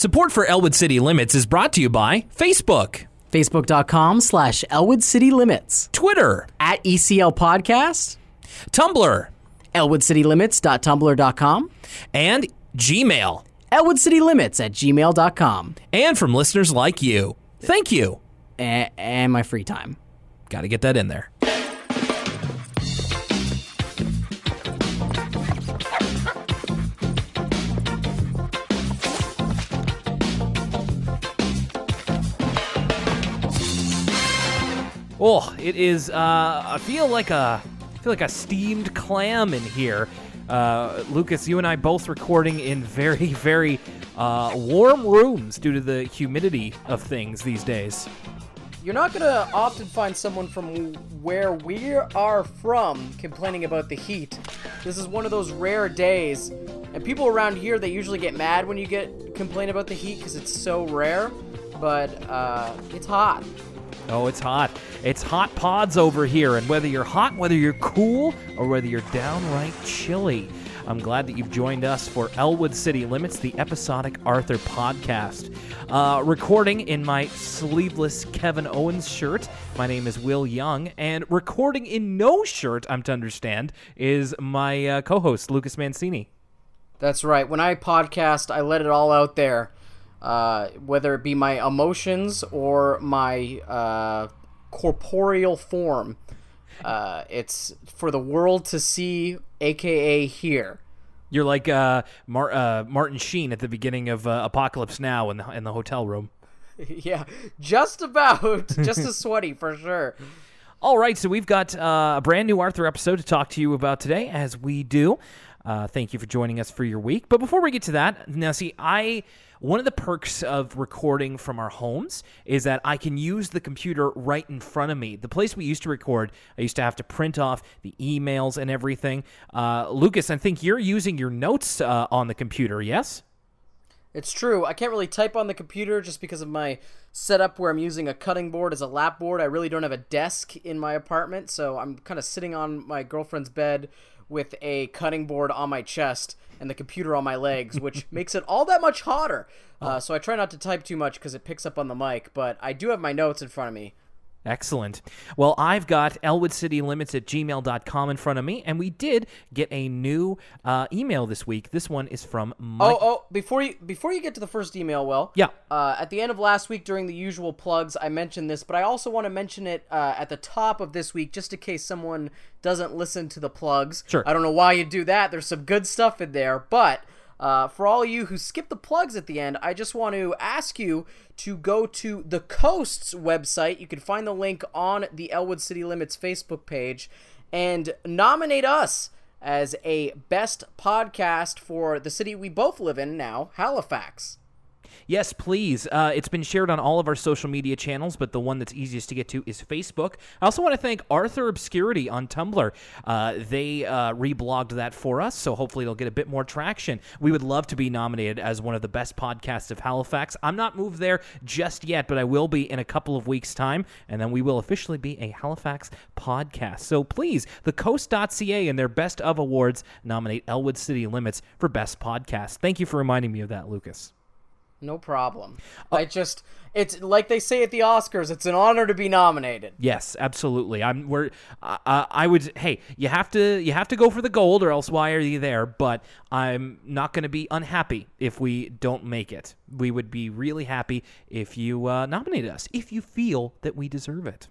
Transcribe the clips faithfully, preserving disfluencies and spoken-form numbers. Support for Elwood City Limits is brought to you by Facebook. Facebook.com slash Elwood City Limits. Twitter. At E C L Podcast. Tumblr. elwood city limits dot tumblr dot com. And Gmail. elwood city limits at gmail dot com. And from listeners like you. Thank you. And, and my free time. Got to get that in there. Oh, it is, uh, I feel like a, I feel like a steamed clam in here. Uh, Lucas, you and I both recording in very, very uh, warm rooms due to the humidity of things these days. You're not going to often find someone from where we are from complaining about the heat. This is one of those rare days, and people around here, they usually get mad when you get complain about the heat because it's so rare, but uh, it's hot. Oh, it's hot. It's hot pods over here, and whether you're hot, whether you're cool, or whether you're downright chilly, I'm glad that you've joined us for Elwood City Limits, the episodic Arthur podcast. Uh, recording in my sleeveless Kevin Owens shirt, my name is Will Young, and recording in no shirt, I'm to understand, is my uh, co-host, Lucas Mancini. That's right. When I podcast, I let it all out there. Uh, whether it be my emotions or my uh, corporeal form. Uh, it's for the world to see, a k a hear. You're like uh, Mar- uh, Martin Sheen at the beginning of uh, Apocalypse Now in the, in the hotel room. Yeah, just about. Just as sweaty, for sure. All right, so we've got uh, a brand new Arthur episode to talk to you about today, as we do. Uh, thank you for joining us for your week. But before we get to that, now see, I... One of the perks of recording from our homes is that I can use the computer right in front of me. The place we used to record, I used to have to print off the emails and everything. Uh, Lucas, I think you're using your notes uh, on the computer, yes? It's true. I can't really type on the computer just because of my setup where I'm using a cutting board as a lap board. I really don't have a desk in my apartment, so I'm kind of sitting on my girlfriend's bed with a cutting board on my chest and the computer on my legs, which makes it all that much hotter. Uh, so I try not to type too much because it picks up on the mic, but I do have my notes in front of me. Excellent. Well, I've got elwood city limits at gmail dot com in front of me, and we did get a new uh, email this week. This one is from Michael. Oh, oh, before you before you get to the first email, Will. Yeah. Uh, at the end of last week during the usual plugs, I mentioned this, but I also want to mention it uh, at the top of this week just in case someone doesn't listen to the plugs. Sure. I don't know why you do that. There's some good stuff in there, but... Uh, for all you who skip the plugs at the end, I just want to ask you to go to the Coast's website. You can find the link on the Elwood City Limits Facebook page and nominate us as a best podcast for the city we both live in now, Halifax. Yes, please. Uh, it's been shared on all of our social media channels, but the one that's easiest to get to is Facebook. I also want to thank Arthur Obscurity on Tumblr. Uh, they uh, reblogged that for us, so hopefully it'll get a bit more traction. We would love to be nominated as one of the best podcasts of Halifax. I'm not moved there just yet, but I will be in a couple of weeks' time, and then we will officially be a Halifax podcast. So please, the coast dot c a and their Best of Awards nominate Elwood City Limits for Best Podcast. Thank you for reminding me of that, Lucas. No problem. Oh. I just, it's like they say at the Oscars, it's an honor to be nominated. Yes, absolutely. I'm we're uh, I would hey, you have to you have to go for the gold or else why are you there? But I'm not going to be unhappy if we don't make it. We would be really happy if you uh, nominated us, if you feel that we deserve it.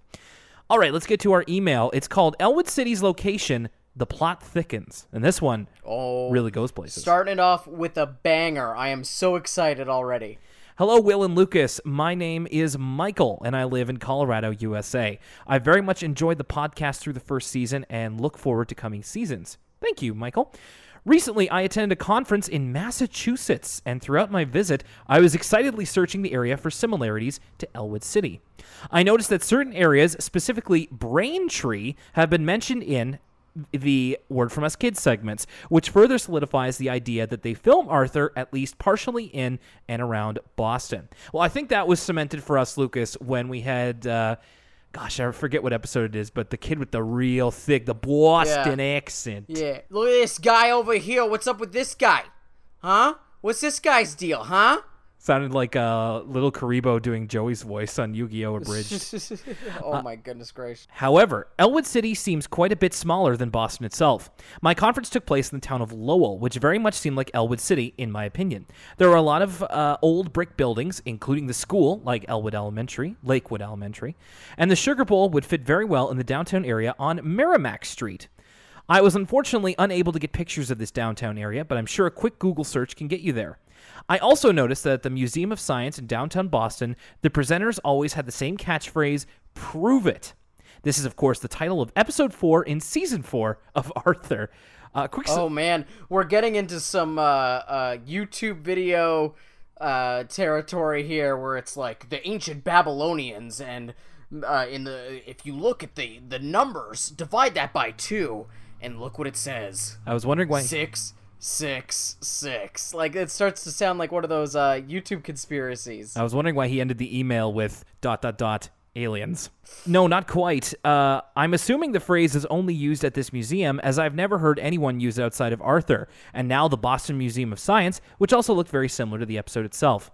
All right, let's get to our email. It's called Elwood City's Location, The Plot Thickens. And this one oh, really goes places. Starting it off with a banger. I am so excited already. Hello, Will and Lucas. My name is Michael, and I live in Colorado, U S A. I very much enjoyed the podcast through the first season and look forward to coming seasons. Thank you, Michael. Recently, I attended a conference in Massachusetts, and throughout my visit, I was excitedly searching the area for similarities to Elwood City. I noticed that certain areas, specifically Braintree, have been mentioned in the Word From Us Kids segments, which further solidifies the idea that they film Arthur at least partially in and around Boston. Well, I think that was cemented for us, Lucas, when we had, uh, gosh, I forget what episode it is, but the kid with the real thick, the Boston yeah. accent. Yeah. Look at this guy over here. What's up with this guy? Huh? What's this guy's deal? Huh? Sounded like uh, Little Karibo doing Joey's voice on Yu-Gi-Oh! Abridged. oh uh, my goodness gracious. However, Elwood City seems quite a bit smaller than Boston itself. My conference took place in the town of Lowell, which very much seemed like Elwood City, in my opinion. There were a lot of uh, old brick buildings, including the school, like Elwood Elementary, Lakewood Elementary, and the Sugar Bowl would fit very well in the downtown area on Merrimack Street. I was unfortunately unable to get pictures of this downtown area, but I'm sure a quick Google search can get you there. I also noticed that at the Museum of Science in downtown Boston, the presenters always had the same catchphrase, "Prove it." This is, of course, the title of episode four in season four of Arthur. Uh, quick oh, so- man. We're getting into some uh, uh, YouTube video uh, territory here where it's like the ancient Babylonians. And uh, in the if you look at the, the numbers, divide that by two. And look what it says. I was wondering why. Six, six, six. Like, it starts to sound like one of those uh, YouTube conspiracies. I was wondering why he ended the email with dot, dot, dot, aliens. No, not quite. Uh, I'm assuming the phrase is only used at this museum, as I've never heard anyone use it outside of Arthur, and now the Boston Museum of Science, which also looked very similar to the episode itself.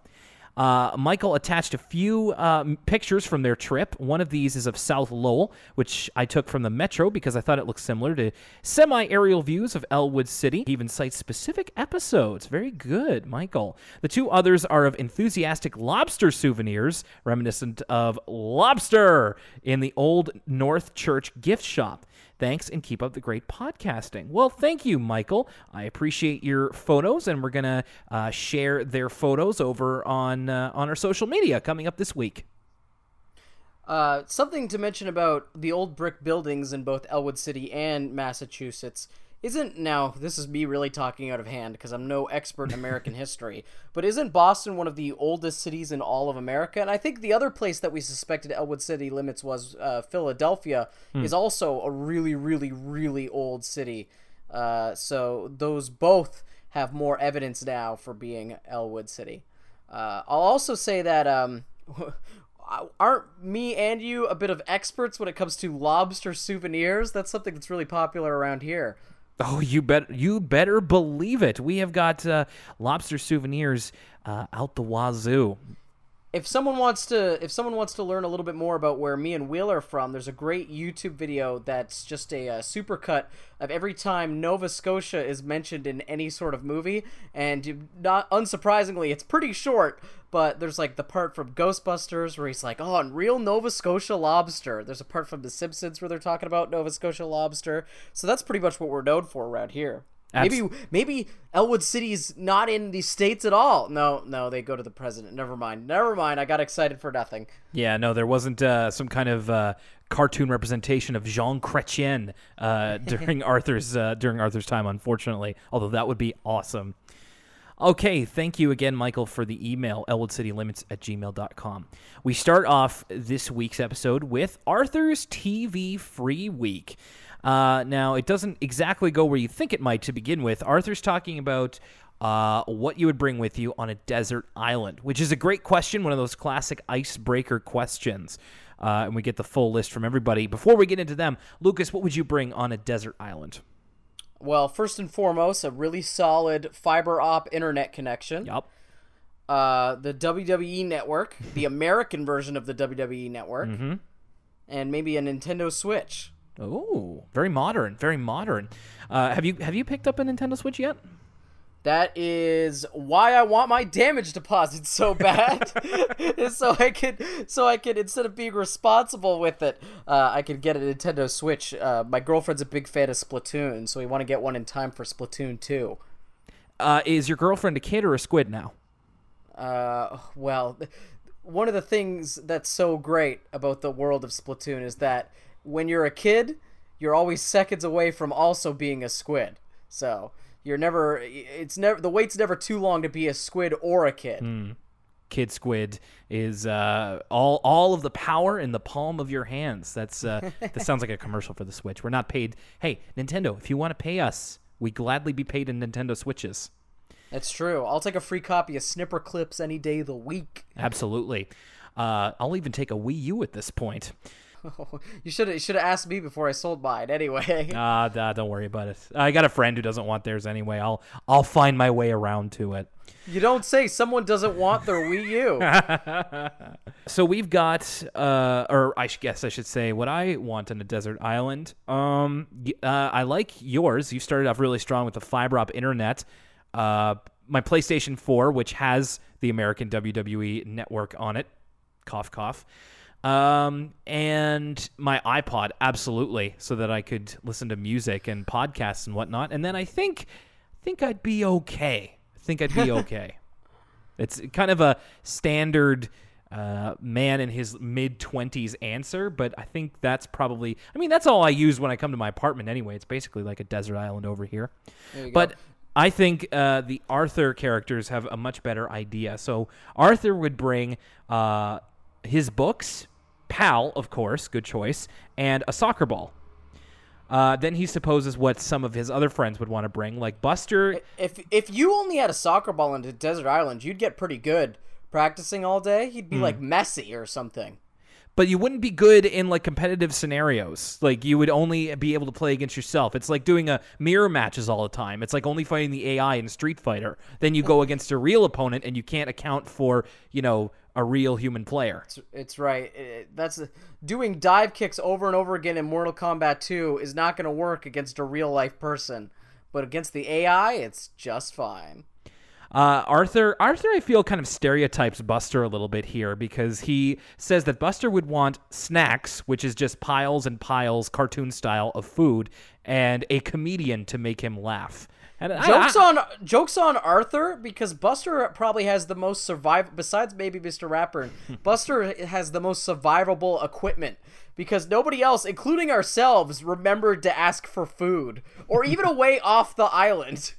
Uh, Michael attached a few uh, pictures from their trip. One of these is of South Lowell, which I took from the Metro because I thought it looked similar to semi-aerial views of Elwood City. He even cites specific episodes. Very good, Michael. The two others are of enthusiastic lobster souvenirs, reminiscent of lobster in the Old North Church gift shop. Thanks, and keep up the great podcasting. Well, thank you, Michael. I appreciate your photos, and we're going to uh, share their photos over on uh, on our social media coming up this week. Uh, something to mention about the old brick buildings in both Elwood City and Massachusetts isn't, now, this is me really talking out of hand because I'm no expert in American history, but isn't Boston one of the oldest cities in all of America? And I think the other place that we suspected Elwood City Limits was uh, Philadelphia mm. is also a really, really, really old city. Uh, so those both have more evidence now for being Elwood City. Uh, I'll also say that um, aren't me and you a bit of experts when it comes to lobster souvenirs? That's something that's really popular around here. Oh, you bet! You better believe it. We have got uh, lobster souvenirs uh, out the wazoo. If someone wants to, if someone wants to learn a little bit more about where me and Will are from, there's a great YouTube video that's just a uh, supercut of every time Nova Scotia is mentioned in any sort of movie, and you, not unsurprisingly, it's pretty short. But there's like the part from Ghostbusters where he's like, oh, and real Nova Scotia lobster. There's a part from The Simpsons where they're talking about Nova Scotia lobster. So that's pretty much what we're known for around here. Abs- maybe maybe Elwood City's not in the States at all. No, no, they go to the president. Never mind. Never mind. I got excited for nothing. Yeah, no, there wasn't uh, some kind of uh, cartoon representation of Jean Chrétien uh, during, Arthur's, uh, during Arthur's time, unfortunately, although that would be awesome. Okay, thank you again, Michael, for the email, elwood city limits at gmail dot com. We start off this week's episode with Arthur's T V Free Week. Uh, now, it doesn't exactly go where you think it might to begin with. Arthur's talking about uh, what you would bring with you on a desert island, which is a great question, one of those classic icebreaker questions. Uh, and we get the full list from everybody. Before we get into them, Lucas, what would you bring on a desert island? Well, first and foremost, a really solid fiber op internet connection. Yep. Uh, the W W E Network, the American version of the W W E Network, mm-hmm. and maybe a Nintendo Switch. Oh, very modern, very modern. Uh, have you have you picked up a Nintendo Switch yet? That is why I want my damage deposit so bad, so I could, so I could instead of being responsible with it, uh, I could get a Nintendo Switch. Uh, my girlfriend's a big fan of Splatoon, so we want to get one in time for Splatoon two. Uh, is your girlfriend a kid or a squid now? Uh, well, one of the things that's so great about the world of Splatoon is that when you're a kid, you're always seconds away from also being a squid. So. You're never, it's never, the wait's never too long to be a squid or a kid. Mm. Kid squid is uh, all all of the power in the palm of your hands. That's uh, that sounds like a commercial for the Switch. We're not paid. Hey, Nintendo, if you want to pay us, we gladly be paid in Nintendo Switches. That's true. I'll take a free copy of Snipper Clips any day of the week. Absolutely. Uh, I'll even take a Wii U at this point. You should have should have asked me before I sold mine. Anyway. Ah, uh, don't worry about it. I got a friend who doesn't want theirs anyway. I'll I'll find my way around to it. You don't say. Someone doesn't want their Wii U. So we've got, uh, or I guess I should say, what I want in a desert island. Um, uh, I like yours. You started off really strong with the fiber op internet. Uh, my PlayStation four, which has the American W W E Network on it. Cough, cough. Um, and my iPod, absolutely, so that I could listen to music and podcasts and whatnot. And then I think, think I'd be okay. I think I'd be okay. It's kind of a standard uh, man in his mid-twenties answer, but I think that's probably... I mean, that's all I use when I come to my apartment anyway. It's basically like a desert island over here. But... Go. I think uh, the Arthur characters have a much better idea. So Arthur would bring uh, his books, Pal, of course, good choice, and a soccer ball. Uh, then he supposes what some of his other friends would want to bring, like Buster. If if you only had a soccer ball in a desert island, you'd get pretty good practicing all day. He'd be mm. like Messi or something. But you wouldn't be good in, like, competitive scenarios. Like, you would only be able to play against yourself. It's like doing a mirror matches all the time. It's like only fighting the A I in Street Fighter. Then you go against a real opponent, and you can't account for, you know, a real human player. It's, it's right. It, that's doing dive kicks over and over again in Mortal Kombat two is not going to work against a real-life person. But against the A I, it's just fine. Uh, Arthur, Arthur, I feel kind of stereotypes Buster a little bit here because he says that Buster would want snacks, which is just piles and piles, cartoon style of food, and a comedian to make him laugh. And jokes I, I, on jokes on Arthur because Buster probably has the most survival. Besides maybe Mister Rapper, Buster has the most survivable equipment because nobody else, including ourselves, remembered to ask for food or even away off the island.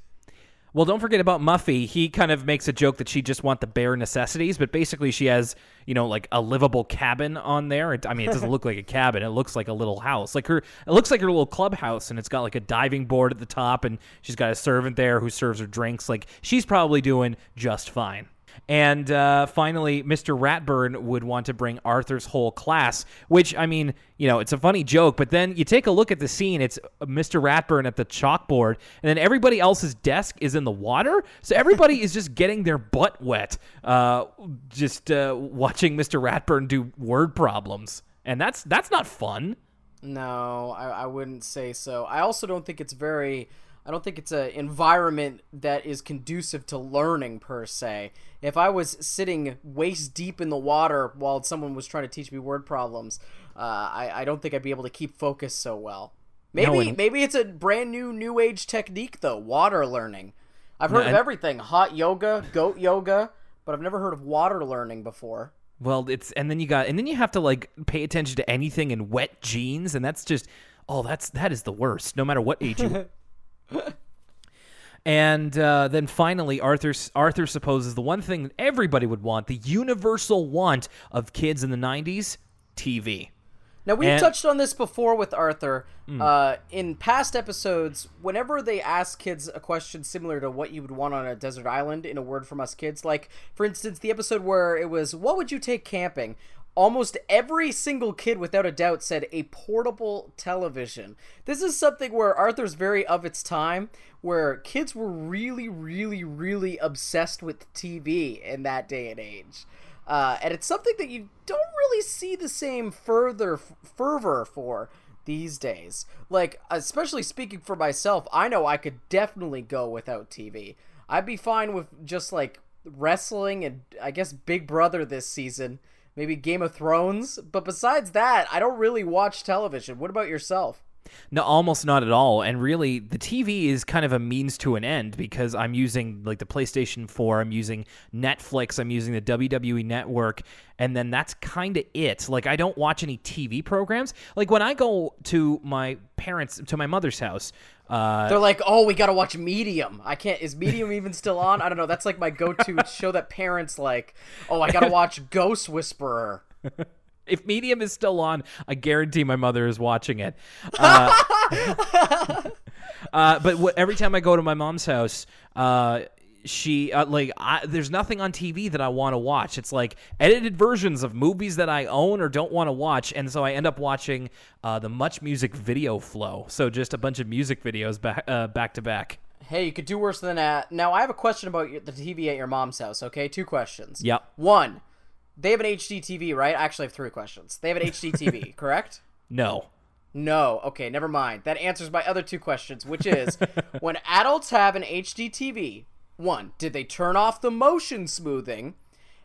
Well, don't forget about Muffy. He kind of makes a joke that she just wants the bare necessities, but basically she has, you know, like a livable cabin on there. It, I mean, it doesn't look like a cabin. It looks like a little house. Like her, it looks like her little clubhouse, and it's got like a diving board at the top, and she's got a servant there who serves her drinks. Like, she's probably doing just fine. And uh, finally, Mister Ratburn would want to bring Arthur's whole class, which, I mean, you know, it's a funny joke. But then you take a look at the scene. It's Mister Ratburn at the chalkboard. And then everybody else's desk is in the water. So everybody is just getting their butt wet uh, just uh, watching Mister Ratburn do word problems. And that's that's not fun. No, I, I wouldn't say so. I also don't think it's very... I don't think it's an environment that is conducive to learning, per se. If I was sitting waist deep in the water while someone was trying to teach me word problems, uh, I, I don't think I'd be able to keep focus so well. Maybe no, and- maybe it's a brand new new age technique, though, water learning. I've heard no, of I- everything, hot yoga, goat yoga, but I've never heard of water learning before. Well, it's and then you got and then you have to like pay attention to anything in wet jeans, and that's just oh, that's that is the worst, no matter what age you and uh, then finally Arthur Arthur supposes the one thing that everybody would want, the universal want of kids in the nineties, T V. Now we've and- touched on this before with Arthur mm. uh, in past episodes. Whenever they ask kids a question similar to what you would want on a desert island in a word from us kids, like for instance the episode where it was what would you take camping, almost every single kid, without a doubt, said a portable television. This is something where Arthur's very of its time, where kids were really, really, really obsessed with T V in that day and age. Uh, and it's something that you don't really see the same further f- fervor for these days. Like, especially speaking for myself, I know I could definitely go without T V. I'd be fine with just, like, wrestling and, I guess, Big Brother this season. Maybe Game of Thrones. But besides that, I don't really watch television. What about yourself? No, almost not at all. And really, the T V is kind of a means to an end because I'm using like the PlayStation four, I'm using Netflix, I'm using the W W E Network, and then that's kind of it. Like, I don't watch any T V programs. Like, when I go to my parents, to my mother's house, uh, they're like, oh, we got to watch Medium. I can't, is Medium even still on? I don't know. That's like my go-to show that parents like, oh, I got to watch Ghost Whisperer. If Medium is still on, I guarantee my mother is watching it. Uh, uh, but what, every time I go to my mom's house, uh, she uh, like I, there's nothing on T V that I want to watch. It's like edited versions of movies that I own or don't want to watch, and so I end up watching uh, the Much Music video flow. So just a bunch of music videos back uh, back to back. Hey, you could do worse than that. Now, I have a question about your, the T V at your mom's house, okay? Two questions. Yep. One, they have an H D T V, right? I actually have three questions. They have an H D T V, correct? No. No. Okay, never mind. That answers my other two questions, which is, when adults have an H D T V, one, did they turn off the motion smoothing?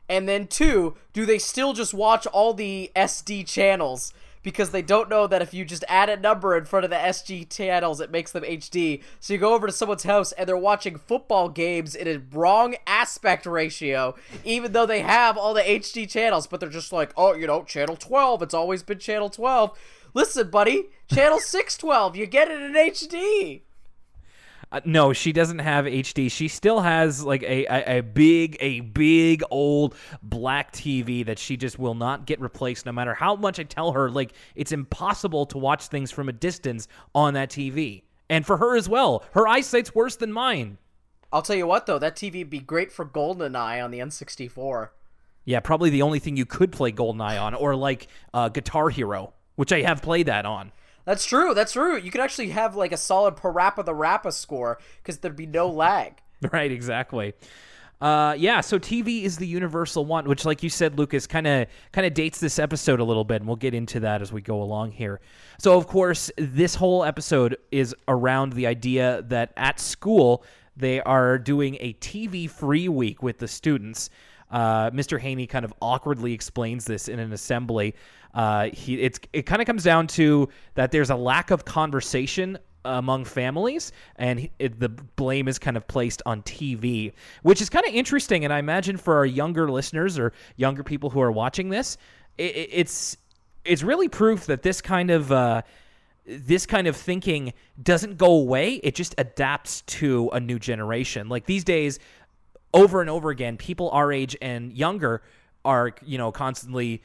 And then two, do they still just watch all the S D channels? Because they don't know that if you just add a number in front of the S G channels, it makes them H D. So you go over to someone's house, and they're watching football games in a wrong aspect ratio, even though they have all the H D channels. But they're just like, oh, you know, channel twelve. It's always been channel twelve. Listen, buddy, channel six twelve. You get it in H D. Uh, no, she doesn't have H D. She still has like a, a, a big, a big old black T V that she just will not get replaced no matter how much I tell her. Like, it's impossible to watch things from a distance on that T V. And for her as well. Her eyesight's worse than mine. I'll tell you what, though. That T V would be great for GoldenEye on the N sixty-four. Yeah, probably the only thing you could play GoldenEye on, or like uh, Guitar Hero, which I have played that on. That's true. That's true. You could actually have like a solid Parappa the Rappa score because there'd be no lag. Right. Exactly. Uh, yeah. So T V is the universal want, which, like you said, Lucas, kind of kind of dates this episode a little bit, and we'll get into that as we go along here. So, of course, this whole episode is around the idea that at school they are doing a T V-free week with the students. Uh, Mister Haney kind of awkwardly explains this in an assembly. Uh, he it's it kind of comes down to that there's a lack of conversation among families, and he, it, the blame is kind of placed on T V, which is kind of interesting. And I imagine for our younger listeners or younger people who are watching this, it, it, it's it's really proof that this kind of uh, this kind of thinking doesn't go away. It just adapts to a new generation. Like these days, over and over again, people our age and younger are, you know, constantly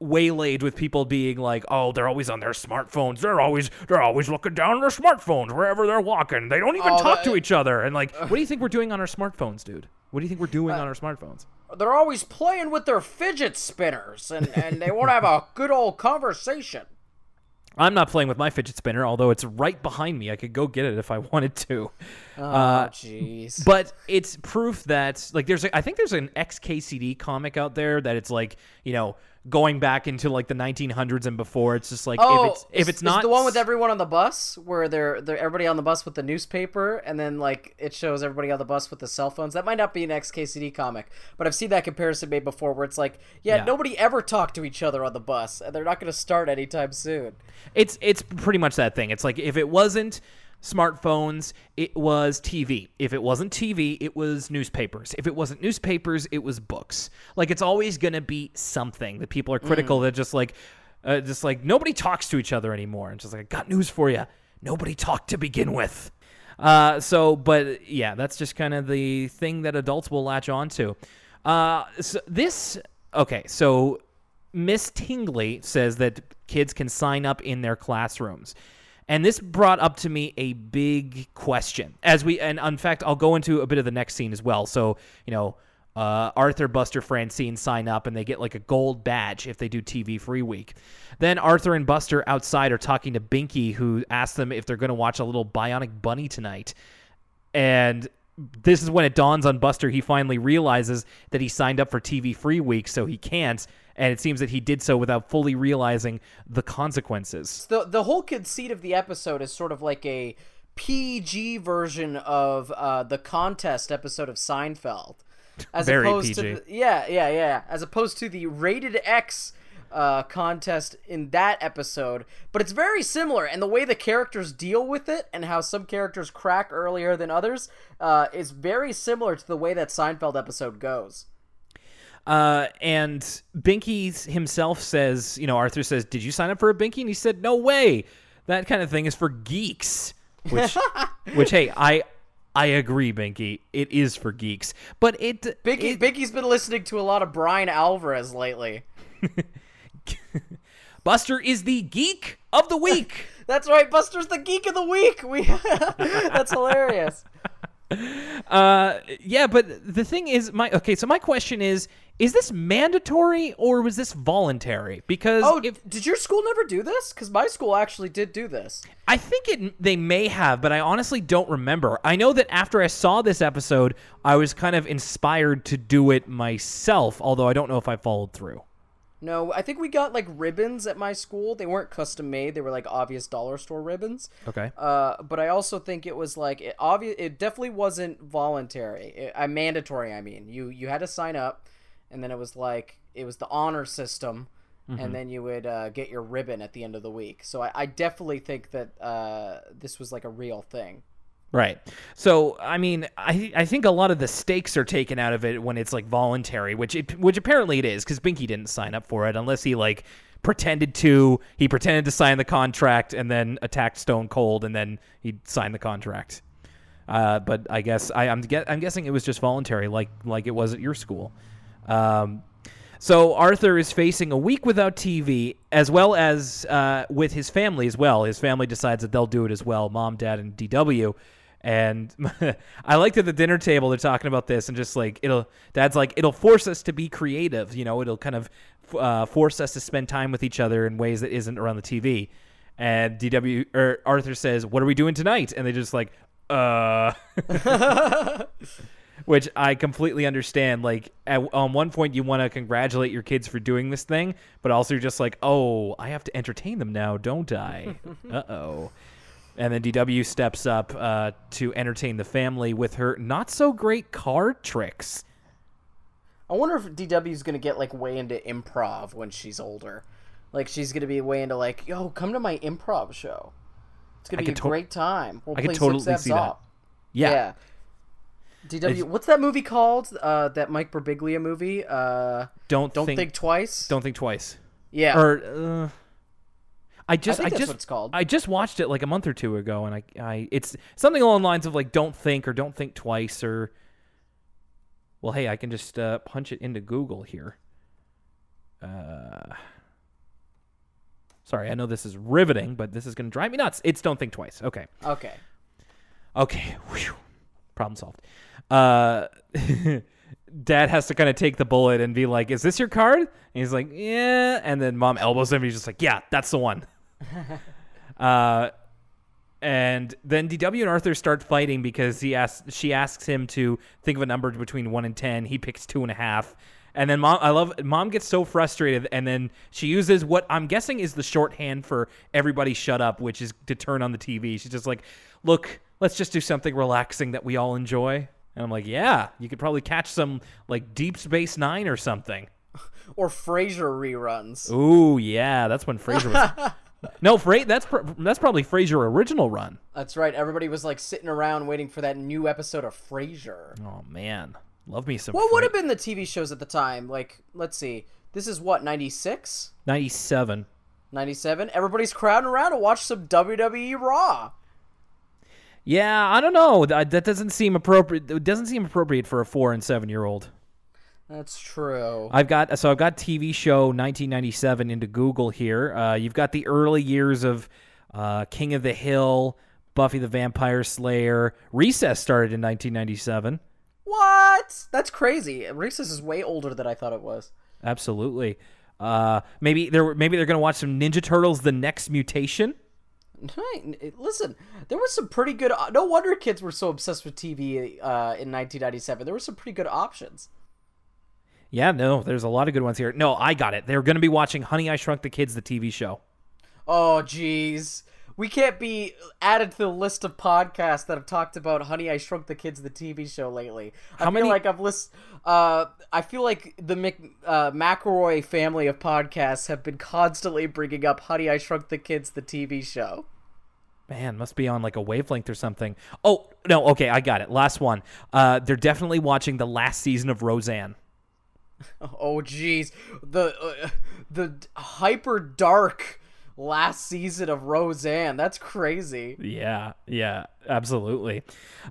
waylaid with people being like, oh, they're always on their smartphones. They're always they're always looking down on their smartphones wherever they're walking. They don't even oh, talk that, to each other. And like, uh, what do you think we're doing on our smartphones, dude? What do you think we're doing uh, on our smartphones? They're always playing with their fidget spinners, and, and they won't have a good old conversation. I'm not playing with my fidget spinner, although it's right behind me. I could go get it if I wanted to. Oh, jeez. Uh, but it's proof that, like, there's, a, I think there's an X K C D comic out there that it's like, you know, going back into like the nineteen hundreds and before. It's just like, oh, if it's if it's is, not is the one with everyone on the bus where they're they're everybody on the bus with the newspaper, and then like it shows everybody on the bus with the cell phones. That might not be an X K C D comic, but I've seen that comparison made before where it's like, yeah, yeah. nobody ever talked to each other on the bus, and they're not going to start anytime soon. It's it's pretty much that thing. It's like if it wasn't smartphones, it was T V. If it wasn't T V, it was newspapers. If it wasn't newspapers, it was books. Like, it's always gonna be something that people are critical. Mm. That just like, uh, just like nobody talks to each other anymore. And just like, I got news for you, nobody talked to begin with. Uh, so, but yeah, that's just kind of the thing that adults will latch on to. Uh, so this okay, so Miss Tingley says that kids can sign up in their classrooms. And this brought up to me a big question. As we, and in fact, I'll go into a bit of the next scene as well. So, you know, uh, Arthur, Buster, Francine sign up, and they get like a gold badge if they do T V free week. Then Arthur and Buster outside are talking to Binky, who asks them if they're going to watch a little Bionic Bunny tonight. And this is when it dawns on Buster. He finally realizes that he signed up for T V free week, so he can't. And it seems that he did so without fully realizing the consequences. The, the whole conceit of the episode is sort of like a P G version of uh, the contest episode of Seinfeld. As Very opposed P G. To, yeah, yeah, yeah. As opposed to the rated X uh, contest in that episode. But it's very similar, and the way the characters deal with it and how some characters crack earlier than others uh, is very similar to the way that Seinfeld episode goes. Uh, and Binky himself says, you know, Arthur says, did you sign up for a Binky? And he said, no way. That kind of thing is for geeks, which, which, hey, I, I agree, Binky. It is for geeks, but it, Binky, it, Binky's been listening to a lot of Brian Alvarez lately. Buster is the geek of the week. That's right. Buster's the geek of the week. We, that's hilarious. Uh, yeah, but the thing is, my okay. So my question is: is this mandatory or was this voluntary? Because oh, if, did your school never do this? Because my school actually did do this. I think it they may have, but I honestly don't remember. I know that after I saw this episode, I was kind of inspired to do it myself. Although I don't know if I followed through. No, I think we got like ribbons at my school. They weren't custom made. They were like obvious dollar store ribbons. Okay. Uh, but I also think it was like it obvious. It definitely wasn't voluntary. It, uh, mandatory. I mean, you you had to sign up, and then it was like it was the honor system, mm-hmm. and then you would uh, get your ribbon at the end of the week. So I, I definitely think that uh, this was like a real thing. Right. So, I mean, I I think a lot of the stakes are taken out of it when it's like voluntary, which it, which apparently it is, because Binky didn't sign up for it unless he like pretended to. He pretended to sign the contract and then attacked Stone Cold and then he signed the contract. Uh, but I guess I, I'm I'm guessing it was just voluntary, like like it was at your school. Um, so Arthur is facing a week without T V, as well as uh, with his family as well. His family decides that they'll do it as well. Mom, Dad, and D W. And I liked at the dinner table, they're talking about this and just like, it'll, Dad's like, it'll force us to be creative. You know, it'll kind of uh, force us to spend time with each other in ways that isn't around the T V. And D W or Arthur says, what are we doing tonight? And they just like, uh, which I completely understand. Like at, on one point you want to congratulate your kids for doing this thing, but also you're just like, oh, I have to entertain them now, don't I? Uh-oh. And then D W steps up uh, to entertain the family with her not-so-great card tricks. I wonder if D W's going to get, like, way into improv when she's older. Like, she's going to be way into, like, yo, come to my improv show. It's going to be a to- great time. We'll I play could totally Six see that. Yeah. yeah. D W, it's, what's that movie called? Uh, that Mike Birbiglia movie? Uh, don't don't think, think Twice? Don't Think Twice. Yeah. Or... Uh, I just, I, I just, I just watched it like a month or two ago, and I, I, it's something along the lines of like, don't think or don't think twice, or, well, hey, I can just uh, punch it into Google here. Uh, sorry, I know this is riveting, but this is going to drive me nuts. It's Don't Think Twice. Okay. Okay. Okay. Whew. Problem solved. Uh, Dad has to kind of take the bullet and be like, is this your card? And he's like, yeah. And then Mom elbows him, and he's just like, yeah, that's the one. Uh, and then D W and Arthur start fighting because he asks, she asks him to think of a number between one and ten. He picks two and a half. And then Mom, I love Mom gets so frustrated, and then she uses what I'm guessing is the shorthand for everybody shut up, which is to turn on the T V. She's just like, look, let's just do something relaxing that we all enjoy. And I'm like, yeah, you could probably catch some like Deep Space Nine or something, or Frasier reruns. Ooh, yeah, that's when Frasier was. no, Fra- that's pr- that's probably Frasier original run. That's right. Everybody was like sitting around waiting for that new episode of Frasier. Oh man, love me some. What Fra- would have been the T V shows at the time? Like, let's see, this is what ninety-six, ninety-seven, ninety-seven. Everybody's crowding around to watch some W W E Raw. Yeah, I don't know. That doesn't seem appropriate. It doesn't seem appropriate for a four and seven year old. That's true. I've got so I've got T V show nineteen ninety-seven into Google here. Uh, you've got the early years of uh, King of the Hill, Buffy the Vampire Slayer. Recess started in nineteen ninety-seven. What? That's crazy. Recess is way older than I thought it was. Absolutely. Uh, maybe they're maybe they're gonna watch some Ninja Turtles: The Next Mutation. Listen, there was some pretty good... No wonder kids were so obsessed with T V uh, in nineteen ninety-seven. There were some pretty good options. Yeah, no, there's a lot of good ones here. No, I got it. They're going to be watching Honey, I Shrunk the Kids, the T V show. Oh, jeez. We can't be added to the list of podcasts that have talked about Honey, I Shrunk the Kids, the T V show lately. I How feel many... like I've list... Uh, I feel like the Mc, uh, McElroy family of podcasts have been constantly bringing up Honey, I Shrunk the Kids, the T V show. Man, must be on like a wavelength or something. Oh, no, okay, I got it. Last one. Uh, they're definitely watching the last season of Roseanne. Oh, geez. The, uh, the hyper dark... last season of Roseanne. That's crazy. Yeah, yeah, absolutely.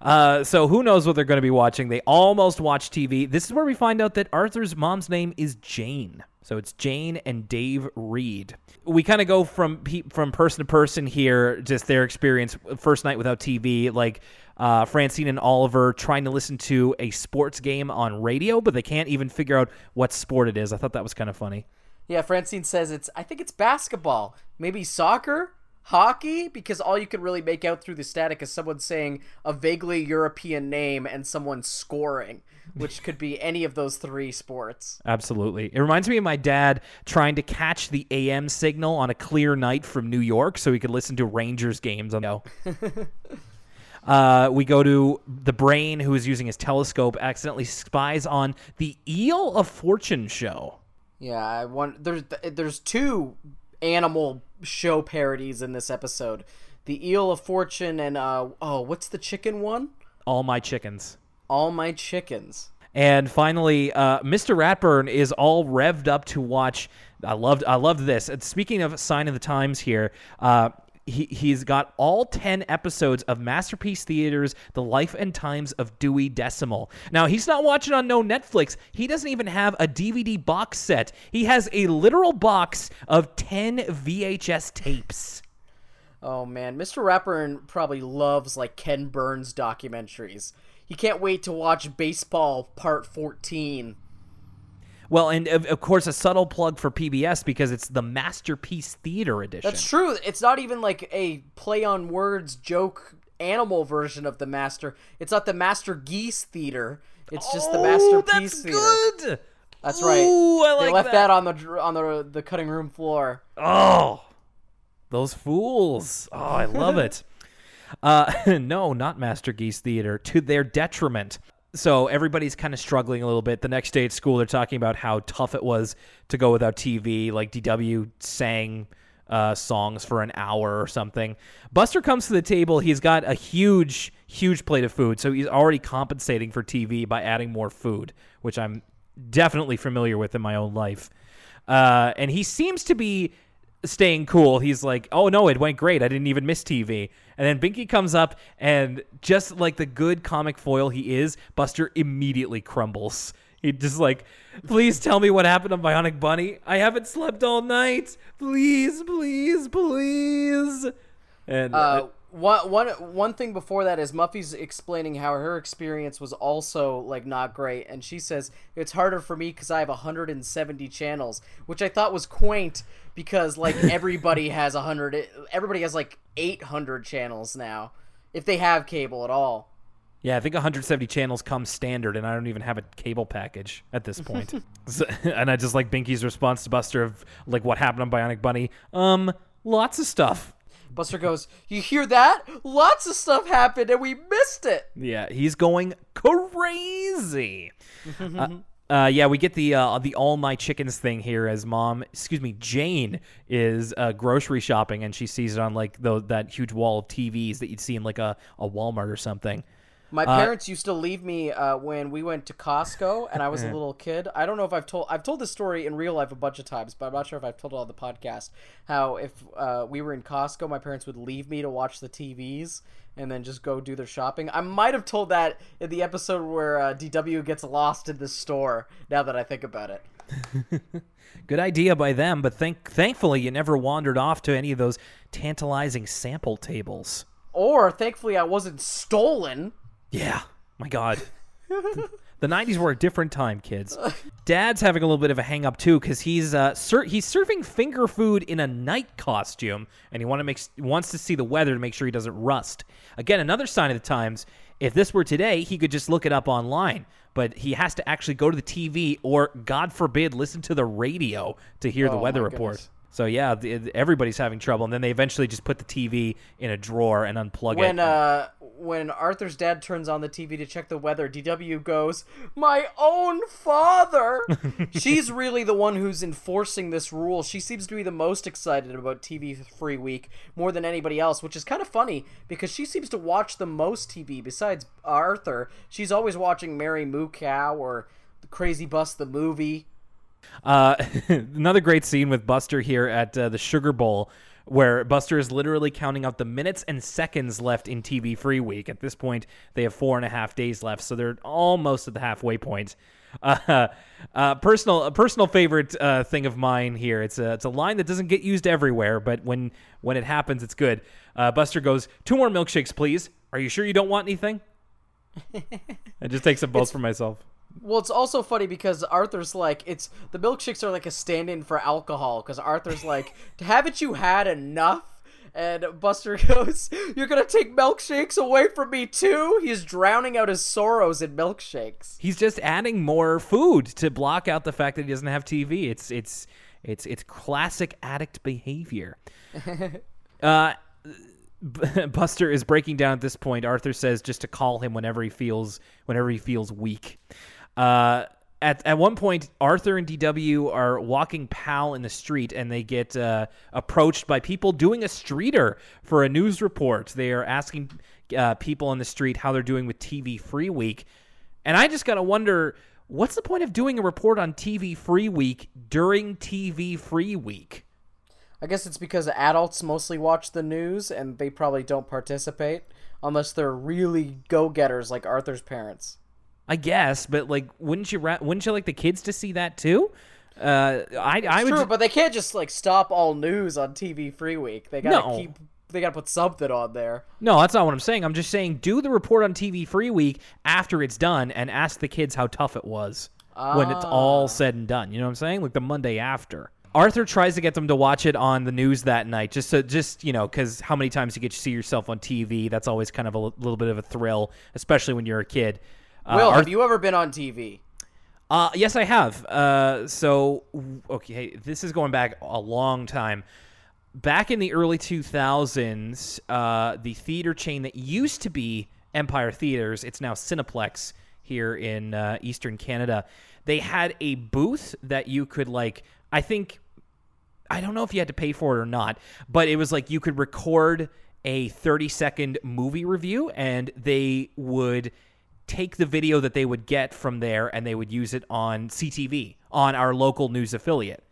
Uh, so who knows what they're going to be watching? They almost watch T V. This is where we find out that Arthur's mom's name is Jane. So it's Jane and Dave Reed. We kind of go from pe- from person to person here, just their experience first night without T V, like uh, Francine and Oliver trying to listen to a sports game on radio, but they can't even figure out what sport it is. I thought that was kind of funny. Yeah, Francine says it's, I think it's basketball, maybe soccer, hockey, because all you can really make out through the static is someone saying a vaguely European name and someone scoring, which could be any of those three sports. Absolutely. It reminds me of my dad trying to catch the A M signal on a clear night from New York so he could listen to Rangers games on the Uh, we go to the Brain, who is using his telescope, accidentally spies on the Eel of Fortune show. Yeah, I want, there's there's two animal show parodies in this episode. The Eel of Fortune and, uh, oh, what's the chicken one? All My Chickens. All My Chickens. And finally, uh, Mister Ratburn is all revved up to watch. I loved I loved this. And speaking of Sign of the Times here, uh, he, he's got all ten episodes of Masterpiece Theater's The Life and Times of Dewey Decimal. Now, he's not watching on no Netflix. He doesn't even have a D V D box set. He has a literal box of ten V H S tapes. Oh, man. Mister Ratburn probably loves, like, Ken Burns documentaries. He can't wait to watch Baseball Part fourteen. Well, and of course, a subtle plug for P B S because it's the Masterpiece Theater edition. That's true. It's not even like a play on words, joke, animal version of the Master. It's not the Master Geese Theater. It's just oh, the Masterpiece Theater. Oh, that's good. That's right. Ooh, I like they left that. that on the on the the cutting room floor. Oh, those fools! Oh, I love it. Uh, no, not Master Geese Theater. To their detriment. So everybody's kind of struggling a little bit. The next day at school, they're talking about how tough it was to go without T V. Like D W sang uh, songs for an hour or something. Buster comes to the table. He's got a huge, huge plate of food. So he's already compensating for T V by adding more food, which I'm definitely familiar with in my own life. Uh, and he seems to be staying cool. He's like, oh no, it went great, I didn't even miss T V. And then Binky comes up, and just like the good comic foil he is, Buster immediately crumbles. He just like, please tell me what happened to Bionic Bunny. I haven't slept all night. Please, please, please. And uh, one, one, one thing before that is Muffy's explaining how her experience was also like not great, and she says it's harder for me because I have one hundred seventy channels, which I thought was quaint. Because, like, everybody has one hundred... Everybody has, like, eight hundred channels now, if they have cable at all. Yeah, I think one hundred seventy channels comes standard, and I don't even have a cable package at this point. So, and I just like Binky's response to Buster of, like, what happened on Bionic Bunny. Um, lots of stuff. Buster goes, you hear that? Lots of stuff happened, and we missed it. Yeah, he's going crazy. uh, Uh, yeah, we get the uh, the All My Chickens thing here as mom, excuse me, Jane is uh, grocery shopping, and she sees it on like the, that huge wall of T Vs that you'd see in like a, a Walmart or something. My uh, parents used to leave me uh, when we went to Costco, and I was a little kid. I don't know if I've told I've told this story in real life a bunch of times, but I'm not sure if I've told it on the podcast. How if uh, we were in Costco, my parents would leave me to watch the T Vs and then just go do their shopping. I might have told that in the episode where uh, D W gets lost in the store, now that I think about it. Good idea by them, but thank- thankfully you never wandered off to any of those tantalizing sample tables. Or, thankfully, I wasn't stolen. Yeah, my God. the, the nineties were a different time, kids. Dad's having a little bit of a hang-up, too, because he's uh, ser- he's serving finger food in a night costume, and he want to make, wants to see the weather to make sure he doesn't rust. Again, another sign of the times. If this were today, he could just look it up online, but he has to actually go to the T V or, God forbid, listen to the radio to hear oh, the weather report. Goodness. So, yeah, the, everybody's having trouble, and then they eventually just put the T V in a drawer and unplug when, it. Uh, when Arthur's dad turns on the T V to check the weather, D W goes, my own father! She's really the one who's enforcing this rule. She seems to be the most excited about T V-free week more than anybody else, which is kind of funny because she seems to watch the most T V besides Arthur. She's always watching Mary Moo Cow or Crazy Bus the Movie. Uh, another great scene with Buster here at uh, the Sugar Bowl, where Buster is literally counting out the minutes and seconds left in T V Free Week. At this point, they have four and a half days left, so they're almost at the halfway point. Uh, uh, personal, a personal favorite uh, thing of mine here. It's a, it's a line that doesn't get used everywhere, but when when it happens, it's good. Uh, Buster goes, two more milkshakes, please. Are you sure you don't want anything? I just take some both it's, for myself. Well, it's also funny because Arthur's like, it's the milkshakes are like a stand-in for alcohol because Arthur's like, haven't you had enough? And Buster goes, you're going to take milkshakes away from me too? He's drowning out his sorrows in milkshakes. He's just adding more food to block out the fact that he doesn't have T V. It's it's it's it's classic addict behavior. uh, Buster is breaking down at this point. Arthur says just to call him whenever he feels whenever he feels weak. Uh At at one point, Arthur and D W are walking pal in the street, and they get uh, approached by people doing a streeter for a news report. They are asking uh, people on the street how they're doing with T V Free Week. And I just got to wonder, what's the point of doing a report on T V Free Week during T V Free Week? I guess it's because adults mostly watch the news, and they probably don't participate, unless they're really go-getters like Arthur's parents. I guess, but like, wouldn't you ra- wouldn't you like the kids to see that too? Uh, I I it's would. True, ju- but they can't just like stop all news on T V Free Week. They gotta no. keep. They gotta put something on there. No, that's not what I'm saying. I'm just saying do the report on T V Free Week after it's done and ask the kids how tough it was ah. when it's all said and done. You know what I'm saying? Like the Monday after. Arthur tries to get them to watch it on the news that night, just so, just you know, because how many times you get to see yourself on T V? That's always kind of a l- little bit of a thrill, especially when you're a kid. Uh, Will, Arth- have you ever been on T V? Uh, yes, I have. Uh, so, okay, this is going back a long time. Back in the early two thousands, uh, the theater chain that used to be Empire Theaters, it's now Cineplex here in uh, Eastern Canada, they had a booth that you could, like, I think, I don't know if you had to pay for it or not, but it was like you could record a thirty-second movie review, and they would take the video that they would get from there and they would use it on C T V, on our local news affiliate.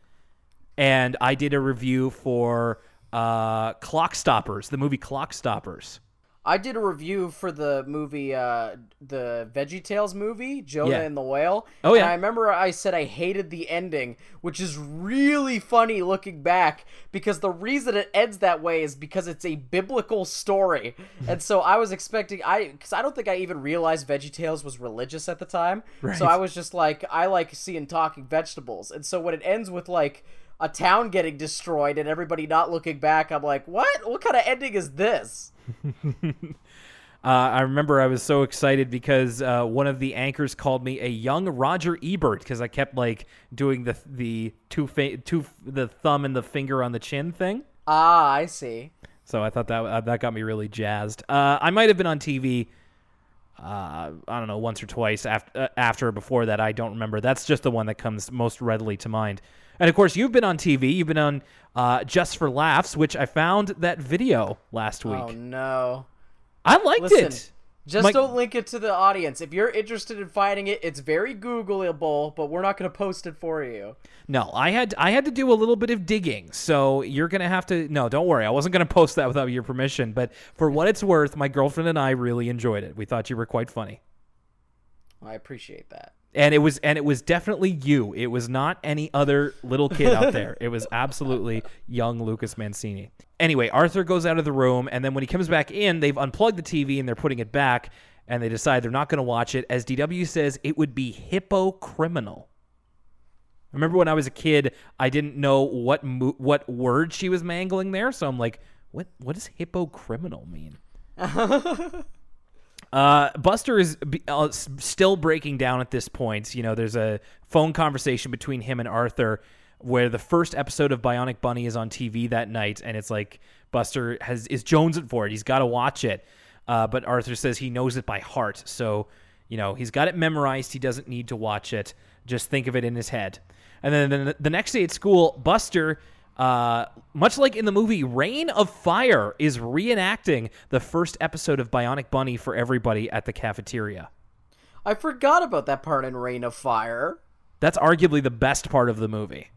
And I did a review for uh, Clockstoppers, the movie Clockstoppers. I did a review for the movie, uh, the VeggieTales movie, Jonah yeah. and the Whale. Oh, yeah. And I remember I said I hated the ending, which is really funny looking back, because the reason it ends that way is because it's a biblical story. And so I was expecting, I because I don't think I even realized VeggieTales was religious at the time. Right. So I was just like, I like seeing talking vegetables. And so when it ends with like a town getting destroyed and everybody not looking back, I'm like, what? What kind of ending is this? uh, I remember I was so excited because uh, one of the anchors called me a young Roger Ebert because I kept like doing the the two fa- two the thumb and the finger on the chin thing. Ah, I see. So I thought that uh, that got me really jazzed. Uh, I might have been on T V. Uh, I don't know, once or twice after uh, after or before that. I don't remember. That's just the one that comes most readily to mind. And, of course, you've been on T V. You've been on uh, Just for Laughs, which I found that video last week. Oh, no. I liked Listen, it. Just My... don't link it to the audience. If you're interested in finding it, it's very Googleable, but we're not going to post it for you. No, I had I had to do a little bit of digging, so you're going to have to – no, don't worry. I wasn't going to post that without your permission, but for what it's worth, my girlfriend and I really enjoyed it. We thought you were quite funny. Well, I appreciate that. And it was, and it was definitely you. It was not any other little kid out there. It was absolutely young Lucas Mancini. Anyway, Arthur goes out of the room, and then when he comes back in, they've unplugged the T V and they're putting it back, and they decide they're not going to watch it. As D W says, it would be hippo-criminal. I remember when I was a kid, I didn't know what mo- what word she was mangling there, so I'm like, what what does hippo-criminal mean? Uh, Buster is b- uh, s- still breaking down at this point. You know, there's a phone conversation between him and Arthur where the first episode of Bionic Bunny is on T V that night, and it's like Buster has is jonesing for it. He's got to watch it. Uh, but Arthur says he knows it by heart. So, you know, he's got it memorized. He doesn't need to watch it. Just think of it in his head. And then the, the next day at school, Buster, Uh, much like in the movie Reign of Fire, is reenacting the first episode of Bionic Bunny for everybody at the cafeteria. I forgot about that part in Reign of Fire. That's arguably the best part of the movie.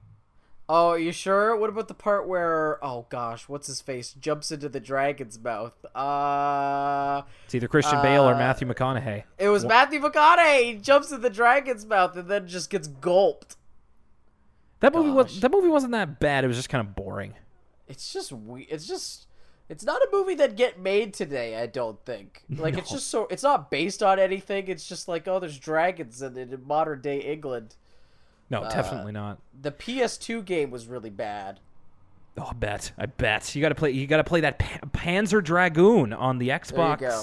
Oh, are you sure? What about the part where, oh gosh, what's his face jumps into the dragon's mouth? Uh, it's either Christian uh, Bale or Matthew McConaughey. It was what? Matthew McConaughey. He jumps in the dragon's mouth and then just gets gulped. That movie gosh. was that movie wasn't that bad. It was just kind of boring. It's just we. It's just. It's not a movie that get made today, I don't think. Like no. It's just so. It's not based on anything. It's just like, oh, there's dragons in, in modern day England. No, uh, definitely not. The P S two game was really bad. Oh, I bet. I bet you got to play. You got to play that pa- Panzer Dragoon on the Xbox. There you go.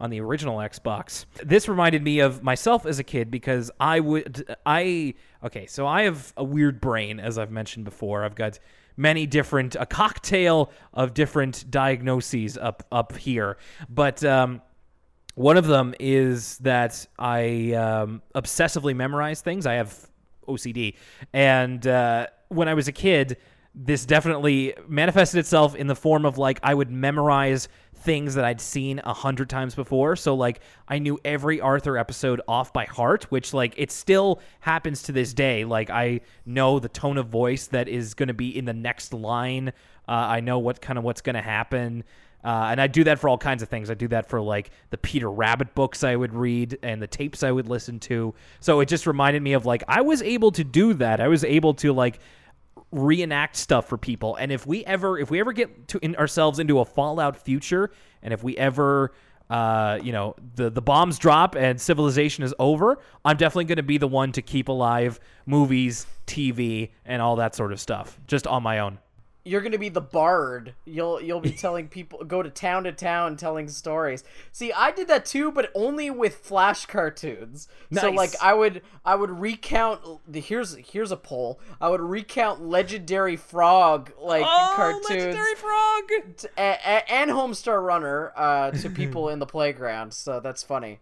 On the original Xbox. This reminded me of myself as a kid because I would. I okay. So I have a weird brain, as I've mentioned before. I've got many different a cocktail of different diagnoses up up here, but um, one of them is that I um, obsessively memorize things. I have O C D, and uh, when I was a kid, this definitely manifested itself in the form of like I would memorize things that I'd seen a hundred times before. So like I knew every Arthur episode off by heart, which like it still happens to this day. Like I know the tone of voice that is going to be in the next line. Uh, I know what kind of what's going to happen. Uh, and I do that for all kinds of things. I do that for like the Peter Rabbit books I would read and the tapes I would listen to. So it just reminded me of like, I was able to do that. I was able to like reenact stuff for people, and if we ever if we ever get to in ourselves into a Fallout future, and if we ever uh you know the the bombs drop and civilization is over, I'm definitely going to be the one to keep alive movies, T V, and all that sort of stuff just on my own. You're going to be the bard. You'll you'll be telling people, go to town to town telling stories. See, I did that too, but only with Flash cartoons. Nice. So like I would I would recount the here's here's a poll. I would recount Legendary Frog like oh, cartoons. Legendary Frog t- a- a- and Homestar Runner uh, to people in the playground. So that's funny.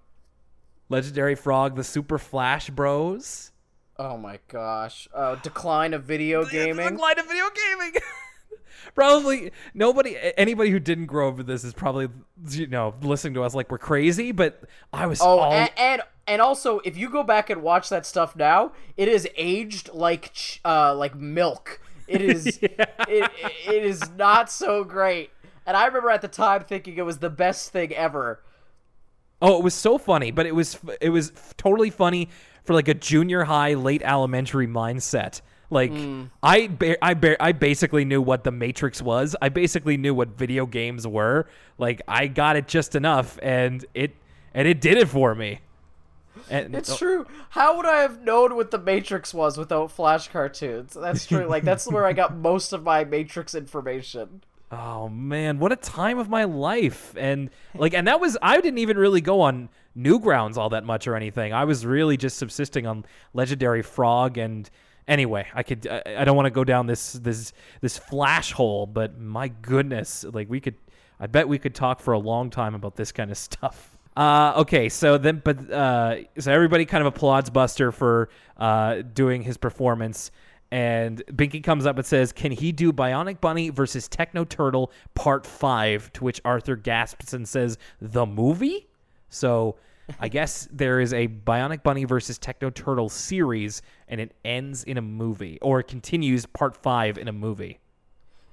Legendary Frog, the Super Flash Bros. Oh my gosh. Uh, decline of video gaming. Decline of video gaming. Probably nobody, anybody who didn't grow up with this is probably, you know, listening to us like we're crazy, but I was. Oh, all... and, and and also, if you go back and watch that stuff now, it is aged like uh like milk. It is yeah. it it is not so great. And I remember at the time thinking it was the best thing ever. Oh, it was so funny, but it was it was totally funny for like a junior high, late elementary mindset. Like mm. I, ba- I, ba- I basically knew what the Matrix was. I basically knew what video games were. Like I got it just enough, and it and it did it for me. And it's oh. true. How would I have known what the Matrix was without Flash cartoons? That's true. Like that's where I got most of my Matrix information. Oh man, what a time of my life. And like and that was I didn't even really go on Newgrounds all that much or anything. I was really just subsisting on Legendary Frog. And anyway, I could I, I don't want to go down this this this flash hole, but my goodness, like we could I bet we could talk for a long time about this kind of stuff. Uh, okay, so then but uh, so everybody kind of applauds Buster for uh, doing his performance. And Binky comes up and says, "Can he do Bionic Bunny versus Techno Turtle Part Five?" To which Arthur gasps and says, "The movie?" So I guess there is a Bionic Bunny versus Techno Turtle series, and it ends in a movie, or it continues Part Five in a movie.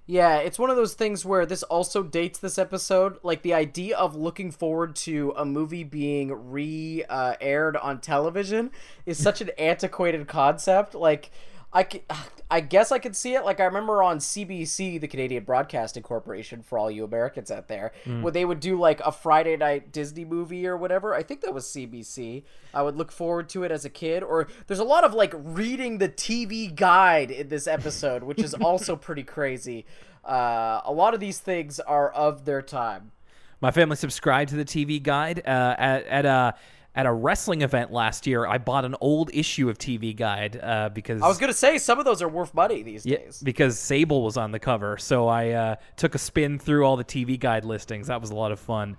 Yeah, it's one of those things where this also dates this episode. Like the idea of looking forward to a movie being re uh, aired on television is such an antiquated concept. Like. I, could, I guess I could see it. Like, I remember on C B C, the Canadian Broadcasting Corporation, for all you Americans out there, mm. where they would do, like, a Friday night Disney movie or whatever. I think that was C B C. I would look forward to it as a kid. Or there's a lot of, like, reading the T V guide in this episode, which is also pretty crazy. Uh, a lot of these things are of their time. My family subscribed to the T V guide uh, at... at uh... At a wrestling event last year, I bought an old issue of T V Guide uh, because... I was going to say, some of those are worth money these yeah, days. Because Sable was on the cover, so I uh, took a spin through all the T V Guide listings. That was a lot of fun.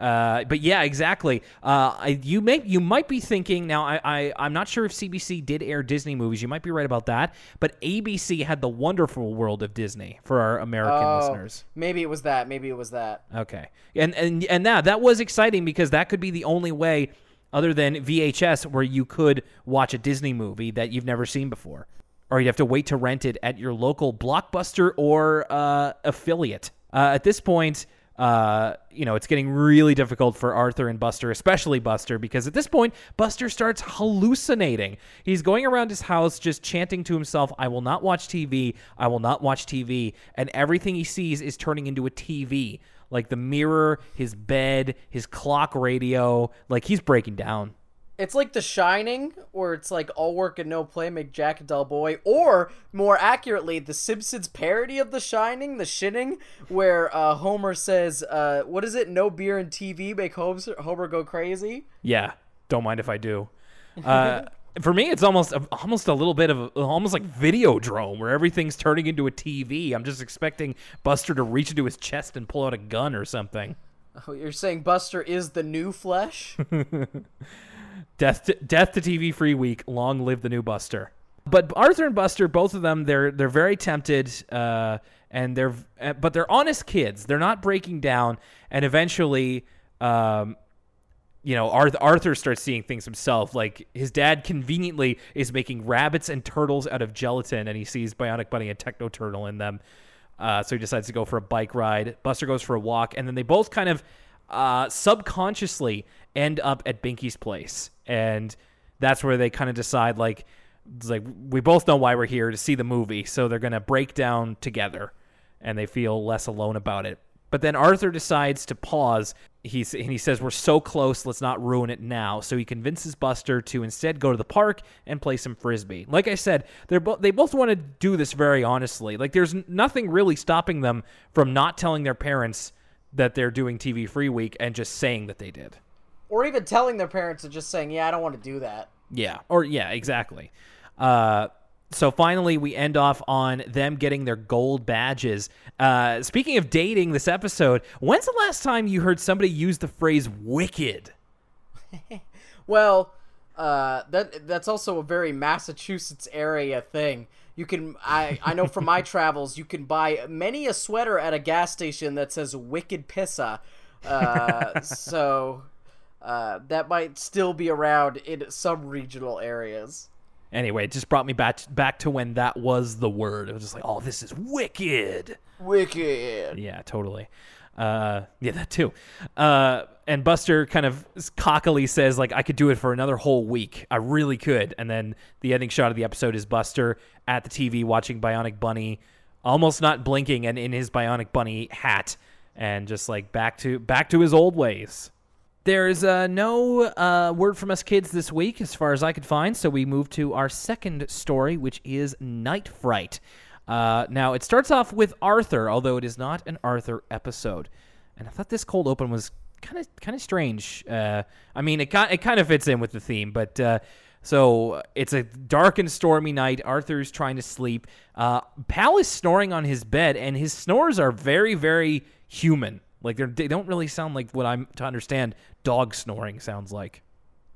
Uh, but yeah, exactly. Uh, I, you may you might be thinking, now I, I, I'm not sure if C B C did air Disney movies. You might be right about that. But A B C had The Wonderful World of Disney for our American oh, listeners. Maybe it was that. Maybe it was that. Okay. And, and, and that, that was exciting because that could be the only way... other than V H S, where you could watch a Disney movie that you've never seen before. or you have to wait to rent it at your local Blockbuster or uh, affiliate. Uh, at this point, uh, you know, it's getting really difficult for Arthur and Buster, especially Buster, because at this point, Buster starts hallucinating. He's going around his house just chanting to himself, I will not watch T V, I will not watch T V, and everything he sees is turning into a T V, like the mirror, his bed, his clock radio, like he's breaking down. It's like The Shining, where it's like all work and no play make Jack a dull boy, or more accurately, The Simpsons parody of The Shining, The Shinning, where uh, Homer says, uh, what is it, no beer and T V make Homer go crazy? Yeah, don't mind if I do. Uh, for me, it's almost almost a little bit of, almost like Videodrome, where everything's turning into a T V. I'm just expecting Buster to reach into his chest and pull out a gun or something. Oh, you're saying Buster is the new flesh? Death to, death to T V free week. Long live the new Buster. But Arthur and Buster, both of them, they're they're very tempted, uh, and they're but they're honest kids. They're not breaking down. And eventually, um, you know, Arthur, Arthur starts seeing things himself. Like his dad conveniently is making rabbits and turtles out of gelatin, and he sees Bionic Bunny and Techno Turtle in them. Uh, so he decides to go for a bike ride. Buster goes for a walk, and then they both kind of uh, subconsciously end up at Binky's place. And that's where they kind of decide, like, like we both know why we're here, to see the movie. So they're going to break down together, and they feel less alone about it. But then Arthur decides to pause. He's, and he says, we're so close, let's not ruin it now. So he convinces Buster to instead go to the park and play some Frisbee. Like I said, they're bo- they both want to do this very honestly. Like, there's nothing really stopping them from not telling their parents that they're doing T V Free Week and just saying that they did. Or even telling their parents and just saying, yeah, I don't want to do that. Yeah, or yeah, exactly. Uh, so finally, we end off on them getting their gold badges. Uh, speaking of dating this episode, when's the last time you heard somebody use the phrase wicked? Well, uh, that that's also a very Massachusetts area thing. You can, I, I know from my travels, you can buy many a sweater at a gas station that says wicked pissa. Uh, so... Uh, that might still be around in some regional areas. Anyway, it just brought me back back to when that was the word. It was just like, oh, this is wicked. Wicked. Yeah, totally. Uh, yeah, that too. Uh, and Buster kind of cockily says, like, I could do it for another whole week. I really could. And then the ending shot of the episode is Buster at the T V watching Bionic Bunny, almost not blinking, and in his Bionic Bunny hat, and just like back to back to his old ways. There's uh, no uh, word from us kids this week, as far as I could find, so we move to our second story, which is Night Fright. Uh, now, it starts off with Arthur, although it is not an Arthur episode. And I thought this cold open was kind of kind of strange. Uh, I mean, it, it kind of fits in with the theme, but uh, so it's a dark and stormy night. Arthur's trying to sleep. Uh, Pal is snoring on his bed, and his snores are very, very human. Like, they don't really sound like what I'm to understand dog snoring sounds like.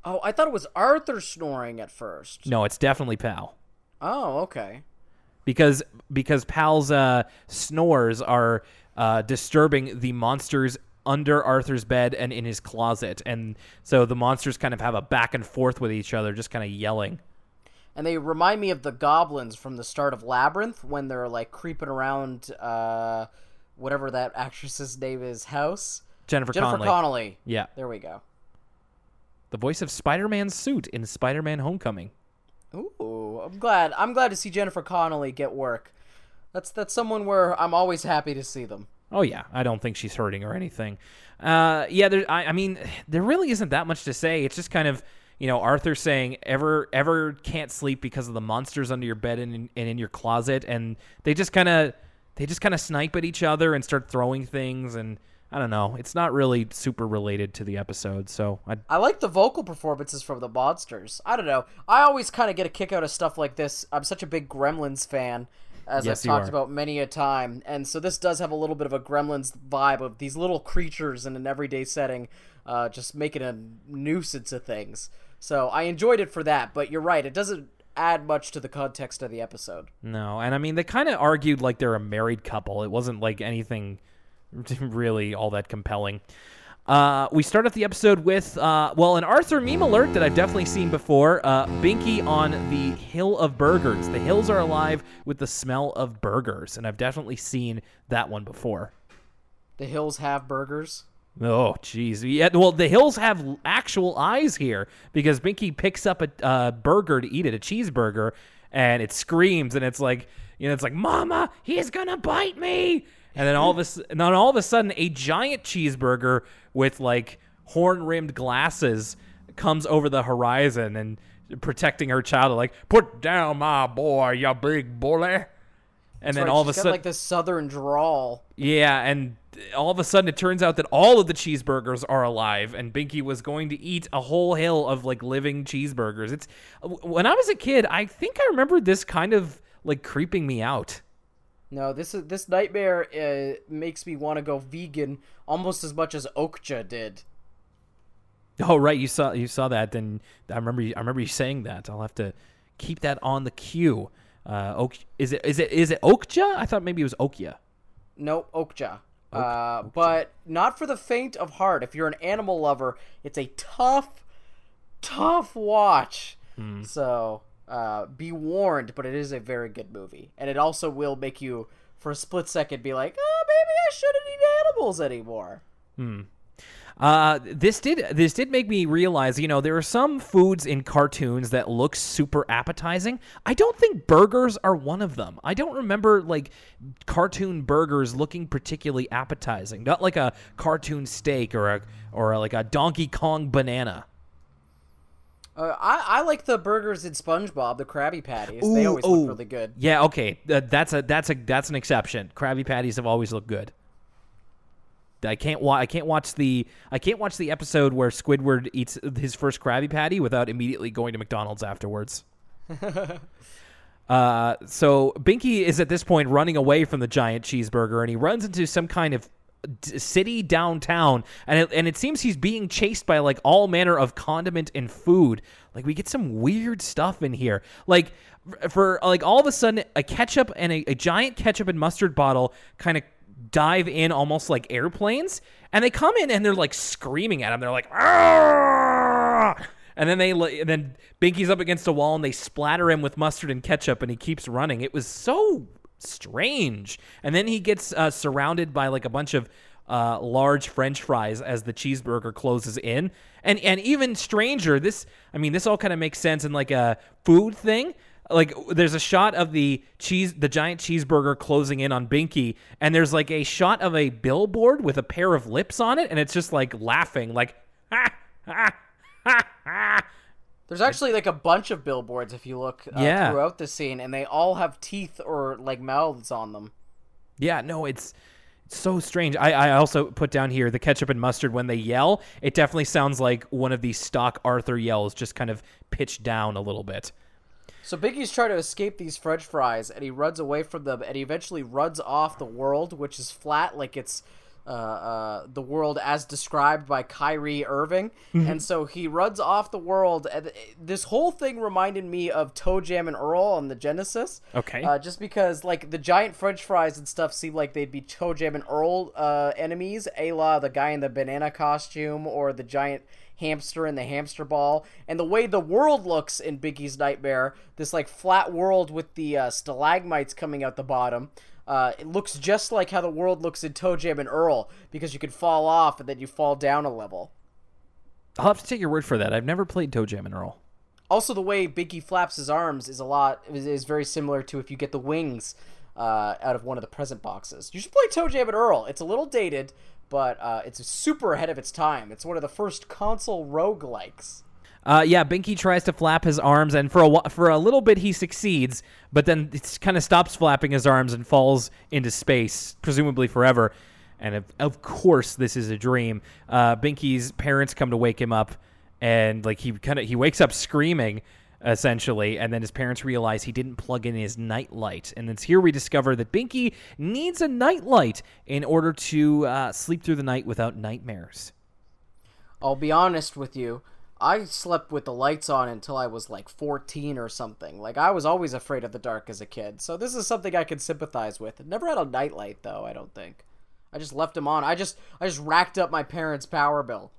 Oh, I thought it was Arthur snoring at first. No, it's definitely Pal. Oh, okay. Because because Pal's uh, snores are uh, disturbing the monsters under Arthur's bed and in his closet. And so the monsters kind of have a back and forth with each other, just kind of yelling. And they remind me of the goblins from the start of Labyrinth when they're, like, creeping around... Uh... whatever that actress's name is, house? Jennifer, Jennifer Connelly. Connelly. Yeah. There we go. The voice of Spider-Man's suit in Spider-Man Homecoming. Ooh, I'm glad. I'm glad to see Jennifer Connelly get work. That's that's someone where I'm always happy to see them. Oh, yeah. I don't think she's hurting or anything. Uh, yeah, there, I, I mean, there really isn't that much to say. It's just kind of, you know, Arthur saying, ever ever can't sleep because of the monsters under your bed and in, and in your closet. And they just kind of... They just kind of snipe at each other and start throwing things, and I don't know. It's not really super related to the episode, so... I'd... I like the vocal performances from the monsters. I don't know. I always kind of get a kick out of stuff like this. I'm such a big Gremlins fan, as yes, I've talked are. about many a time, and so this does have a little bit of a Gremlins vibe of these little creatures in an everyday setting uh, just making a nuisance of things. So I enjoyed it for that, but you're right. It doesn't... add much to the context of the episode. No, and I mean, they kind of argued like they're a married couple. It wasn't like anything really all that compelling. Uh, we start off the episode with, uh, well, an Arthur meme alert that I've definitely seen before. Uh, Binky on the Hill of Burgers. The hills are alive with the smell of burgers, and I've definitely seen that one before. The hills have burgers? Oh, geez. Yeah, well, the hills have actual eyes here because Binky picks up a uh, burger to eat it, a cheeseburger, and it screams, and it's like, you know, it's like, Mama, he's gonna bite me. And then all of a, and then all of a sudden, a giant cheeseburger with like horn-rimmed glasses comes over the horizon and protecting her child. Like, put down my boy, you big bully. And That's then right, all of a sudden, like this southern drawl. Yeah, and all of a sudden, it turns out that all of the cheeseburgers are alive, and Binky was going to eat a whole hill of like living cheeseburgers. It's when I was a kid, I think I remember this kind of like creeping me out. No, this is this nightmare uh, makes me want to go vegan almost as much as Okja did. Oh right, you saw you saw that, and I remember you, I remember you saying that. I'll have to keep that on the queue. Uh, ok, is it is it is it Okja? I thought maybe it was Okja. No, Okja. Ok, uh, Okja. But not for the faint of heart. If you're an animal lover, it's a tough, tough watch. Mm. So. Uh, be warned, but it is a very good movie, and it also will make you, for a split second, be like, "Oh, maybe I shouldn't eat animals anymore." Hmm. Uh, this did this did make me realize, you know, there are some foods in cartoons that look super appetizing. I don't think burgers are one of them. I don't remember like cartoon burgers looking particularly appetizing. Not like a cartoon steak or a or a, like a Donkey Kong banana. Uh, I, I like the burgers in SpongeBob, the Krabby Patties. Ooh, they always ooh. look really good. Yeah, okay, uh, that's a that's a that's an exception. Krabby Patties have always looked good. I can't wa- I can't watch the I can't watch the episode where Squidward eats his first Krabby Patty without immediately going to McDonald's afterwards. uh, so Binky is at this point running away from the giant cheeseburger, and he runs into some kind of city downtown, and it, and it seems he's being chased by like all manner of condiment and food. Like we get some weird stuff in here. Like for like all of a sudden a ketchup and a, a giant ketchup and mustard bottle kind of dive in almost like airplanes, and they come in and they're like screaming at him. They're like, "Argh!" And then they and then Binky's up against a wall and they splatter him with mustard and ketchup, and he keeps running. It was so strange. And then he gets uh, surrounded by like a bunch of uh, large French fries as the cheeseburger closes in. And and even stranger, this I mean, this all kind of makes sense in like a food thing. Like there's a shot of the cheese, the giant cheeseburger closing in on Binky, and there's like a shot of a billboard with a pair of lips on it, and it's just like laughing, like ha ha ha ha. There's actually, like, a bunch of billboards, if you look uh, yeah. throughout the scene, and they all have teeth or, like, mouths on them. Yeah, no, it's, it's so strange. I, I also put down here the ketchup and mustard, when they yell, it definitely sounds like one of these stock Arthur yells, just kind of pitched down a little bit. So Biggie's trying to escape these French fries, and he runs away from them, and he eventually runs off the world, which is flat, like it's... Uh, uh, the world as described by Kyrie Irving. Mm-hmm. And so he runs off the world. And this whole thing reminded me of Toe Jam and Earl on the Genesis. Okay. Uh, just because, like, the giant French fries and stuff seem like they'd be Toe Jam and Earl uh, enemies, a la the guy in the banana costume or the giant hamster in the hamster ball. And the way the world looks in Biggie's Nightmare, this, like, flat world with the uh, stalagmites coming out the bottom, Uh, it looks just like how the world looks in Toe Jam and Earl, because you can fall off and then you fall down a level. I'll have to take your word for that. I've never played Toe Jam and Earl. Also, the way Binky flaps his arms is a lot is, is very similar to if you get the wings uh, out of one of the present boxes. You should play Toe Jam and Earl. It's a little dated, but uh, it's super ahead of its time. It's one of the first console roguelikes. Uh, yeah, Binky tries to flap his arms, and for a for a little bit he succeeds, but then it kind of stops flapping his arms and falls into space, presumably forever. And of, of course, this is a dream. Uh, Binky's parents come to wake him up, and like he kind of he wakes up screaming, essentially, and then his parents realize he didn't plug in his nightlight, and it's here we discover that Binky needs a nightlight in order to uh, sleep through the night without nightmares. I'll be honest with you. I slept with the lights on until I was like fourteen or something. Like I was always afraid of the dark as a kid. So this is something I can sympathize with. Never had a nightlight though, I don't think. I just left them on. I just I just racked up my parents' power bill.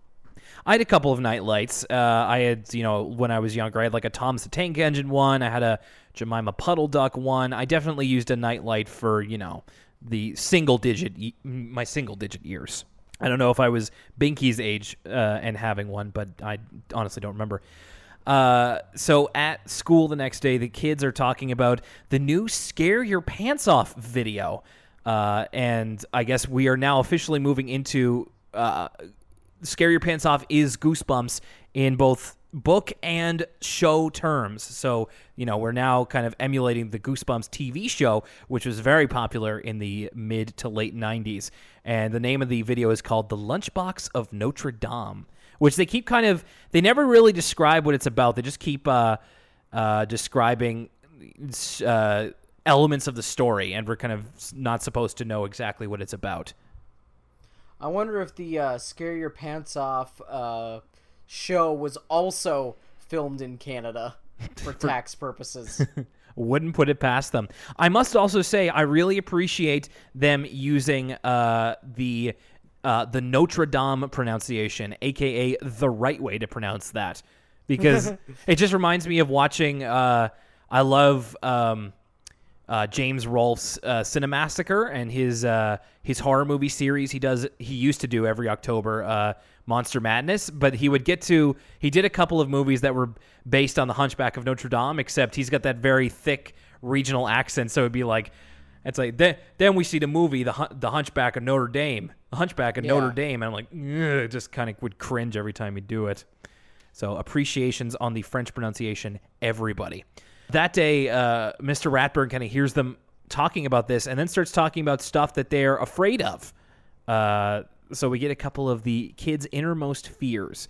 I had a couple of night lights. Uh, I had, you know, when I was younger, I had like a Tom's the Tank Engine one. I had a Jemima Puddle Duck one. I definitely used a night light for, you know, the single digit, e- my single digit years. I don't know if I was Binky's age uh, and having one, but I honestly don't remember. Uh, so at school the next day, the kids are talking about the new Scare Your Pants Off video. Uh, and I guess we are now officially moving into... Uh, Scare Your Pants Off is Goosebumps in both book and show terms. So, you know, we're now kind of emulating the Goosebumps T V show, which was very popular in the mid to late nineties. And the name of the video is called The Lunchbox of Notre Dame, which they keep kind of... They never really describe what it's about. They just keep uh, uh, describing... Uh, elements of the story, and we're kind of not supposed to know exactly what it's about. I wonder if the uh, Scare Your Pants Off uh, show was also filmed in Canada for tax purposes. Wouldn't put it past them. I must also say I really appreciate them using uh, the uh, the Notre Dame pronunciation, aka the right way to pronounce that, because it just reminds me of watching. Uh, I love. Um, Uh, James Rolfe's uh, Cinemassacre and his uh, his horror movie series he does he used to do every October, uh, Monster Madness. But he would get to he did a couple of movies that were based on the Hunchback of Notre Dame, except he's got that very thick regional accent. So it'd be like it's like then then we see the movie the Hun- the Hunchback of Notre Dame, the Hunchback of yeah. Notre Dame, and I'm like ugh, just kind of would cringe every time he'd do it. So appreciations on the French pronunciation, everybody. That day, uh, Mister Ratburn kind of hears them talking about this and then starts talking about stuff that they're afraid of. Uh, so we get a couple of the kids' innermost fears,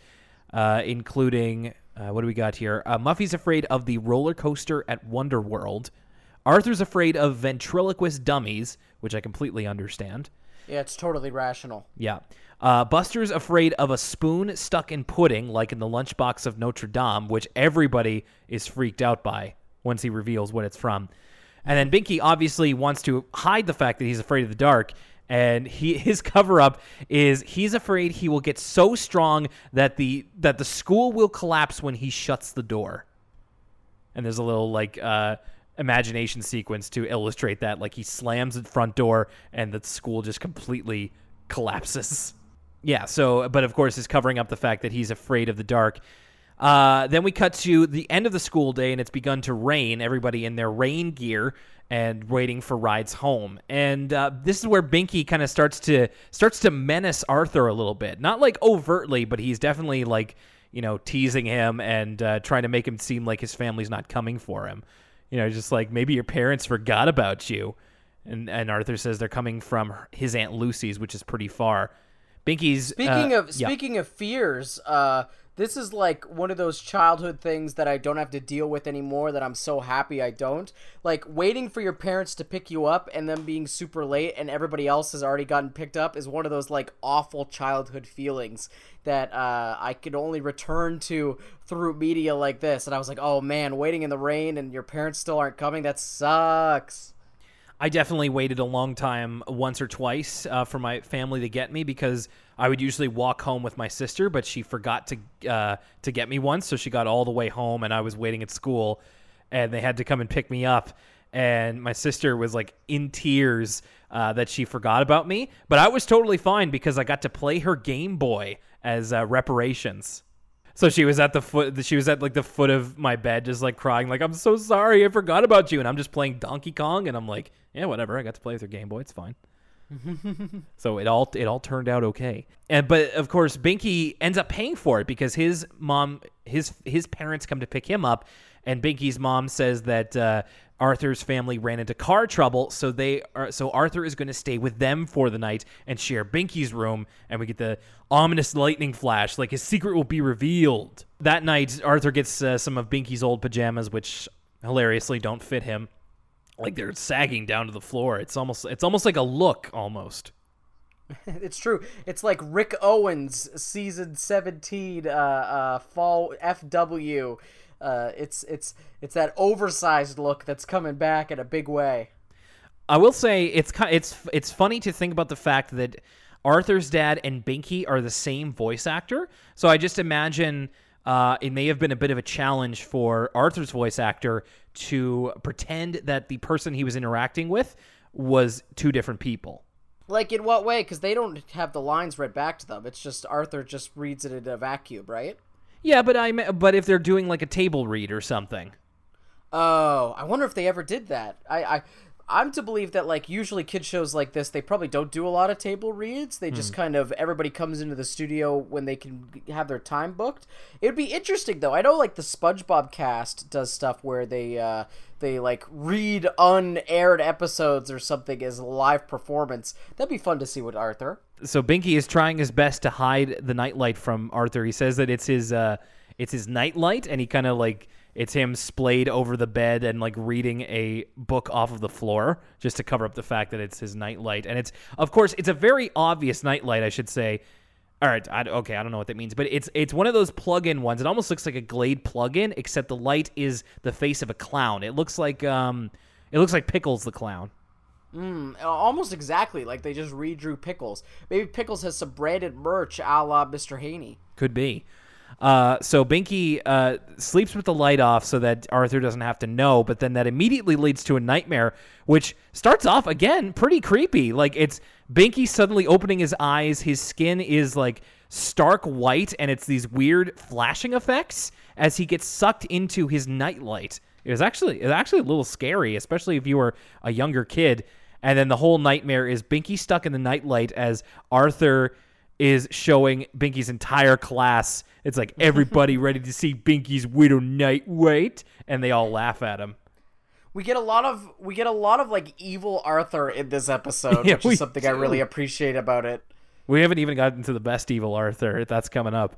uh, including, uh, what do we got here? Uh, Muffy's afraid of the roller coaster at Wonderworld. Arthur's afraid of ventriloquist dummies, which I completely understand. Yeah, it's totally rational. Yeah. Uh, Buster's afraid of a spoon stuck in pudding, like in the Lunchbox of Notre Dame, which everybody is freaked out by once he reveals what it's from. And then Binky obviously wants to hide the fact that he's afraid of the dark, and he his cover-up is he's afraid he will get so strong that the that the school will collapse when he shuts the door. And there's a little, like, uh, imagination sequence to illustrate that. Like, he slams the front door, and the school just completely collapses. Yeah, so, but of course, he's covering up the fact that he's afraid of the dark. Uh, then we cut to the end of the school day, and it's begun to rain. Everybody in their rain gear and waiting for rides home. And uh, this is where Binky kind of starts to starts to menace Arthur a little bit. Not like overtly, but he's definitely like, you know, teasing him and uh, trying to make him seem like his family's not coming for him. You know, just like maybe your parents forgot about you. And and Arthur says they're coming from his Aunt Lucy's, which is pretty far. Binky's speaking uh, of yeah. speaking of fears. Uh, This is like one of those childhood things that I don't have to deal with anymore that I'm so happy I don't. Like waiting for your parents to pick you up and them being super late and everybody else has already gotten picked up is one of those like awful childhood feelings that uh, I could only return to through media like this. And I was like, oh man, waiting in the rain and your parents still aren't coming. That sucks. I definitely waited a long time, once or twice, uh, for my family to get me because I would usually walk home with my sister, but she forgot to uh, to get me once, so she got all the way home, and I was waiting at school, and they had to come and pick me up. And my sister was like in tears uh, that she forgot about me, but I was totally fine because I got to play her Game Boy as uh, reparations. So she was at the foot. She was at like the foot of my bed, just like crying, like I'm so sorry, I forgot about you. And I'm just playing Donkey Kong, and I'm like, yeah, whatever. I got to play with her Game Boy. It's fine. So it all it all turned out okay. And but of course, Binky ends up paying for it because his mom, his his parents come to pick him up, and Binky's mom says that uh, Arthur's family ran into car trouble, so they are so Arthur is going to stay with them for the night and share Binky's room. And we get the ominous lightning flash, like his secret will be revealed. That night, Arthur gets uh, some of Binky's old pajamas, which hilariously don't fit him. Like they're sagging down to the floor. It's almost it's almost like a look almost. It's true. It's like Rick Owens season seventeen uh, uh, fall F W. Uh, it's it's it's that oversized look that's coming back in a big way. I will say it's it's it's funny to think about the fact that Arthur's dad and Binky are the same voice actor. So I just imagine uh, it may have been a bit of a challenge for Arthur's voice actor to pretend that the person he was interacting with was two different people. Like, in what way? Because they don't have the lines read back to them. It's just Arthur just reads it in a vacuum, right? Yeah, but I but if they're doing like a table read or something. Oh, I wonder if they ever did that. I, I I'm to believe that, like, usually kid shows like this, they probably don't do a lot of table reads. They just mm. kind of, everybody comes into the studio when they can have their time booked. It'd be interesting, though. I know, like, the SpongeBob cast does stuff where they, uh, they like, read unaired episodes or something as a live performance. That'd be fun to see with Arthur. So Binky is trying his best to hide the nightlight from Arthur. He says that it's his, uh, it's his nightlight, and he kind of, like... It's him splayed over the bed and, like, reading a book off of the floor just to cover up the fact that it's his nightlight. And it's, of course, it's a very obvious nightlight, I should say. All right, I, okay, I don't know what that means, but it's it's one of those plug-in ones. It almost looks like a Glade plug-in, except the light is the face of a clown. It looks like um, it looks like Pickles the Clown. Mm, almost exactly, like they just redrew Pickles. Maybe Pickles has some branded merch a la Mister Haney. Could be. Uh, so Binky uh, sleeps with the light off so that Arthur doesn't have to know, but then that immediately leads to a nightmare, which starts off, again, pretty creepy. Like, it's Binky suddenly opening his eyes. His skin is, like, stark white, and it's these weird flashing effects as he gets sucked into his nightlight. It was actually, it was actually a little scary, especially if you were a younger kid. And then the whole nightmare is Binky stuck in the nightlight as Arthur... is showing Binky's entire class. It's like, everybody ready to see Binky's Widow Nightlight, and they all laugh at him. We get a lot of we get a lot of like evil Arthur in this episode, yeah, which is something do. I really appreciate about it. We haven't even gotten to the best evil Arthur. That's coming up.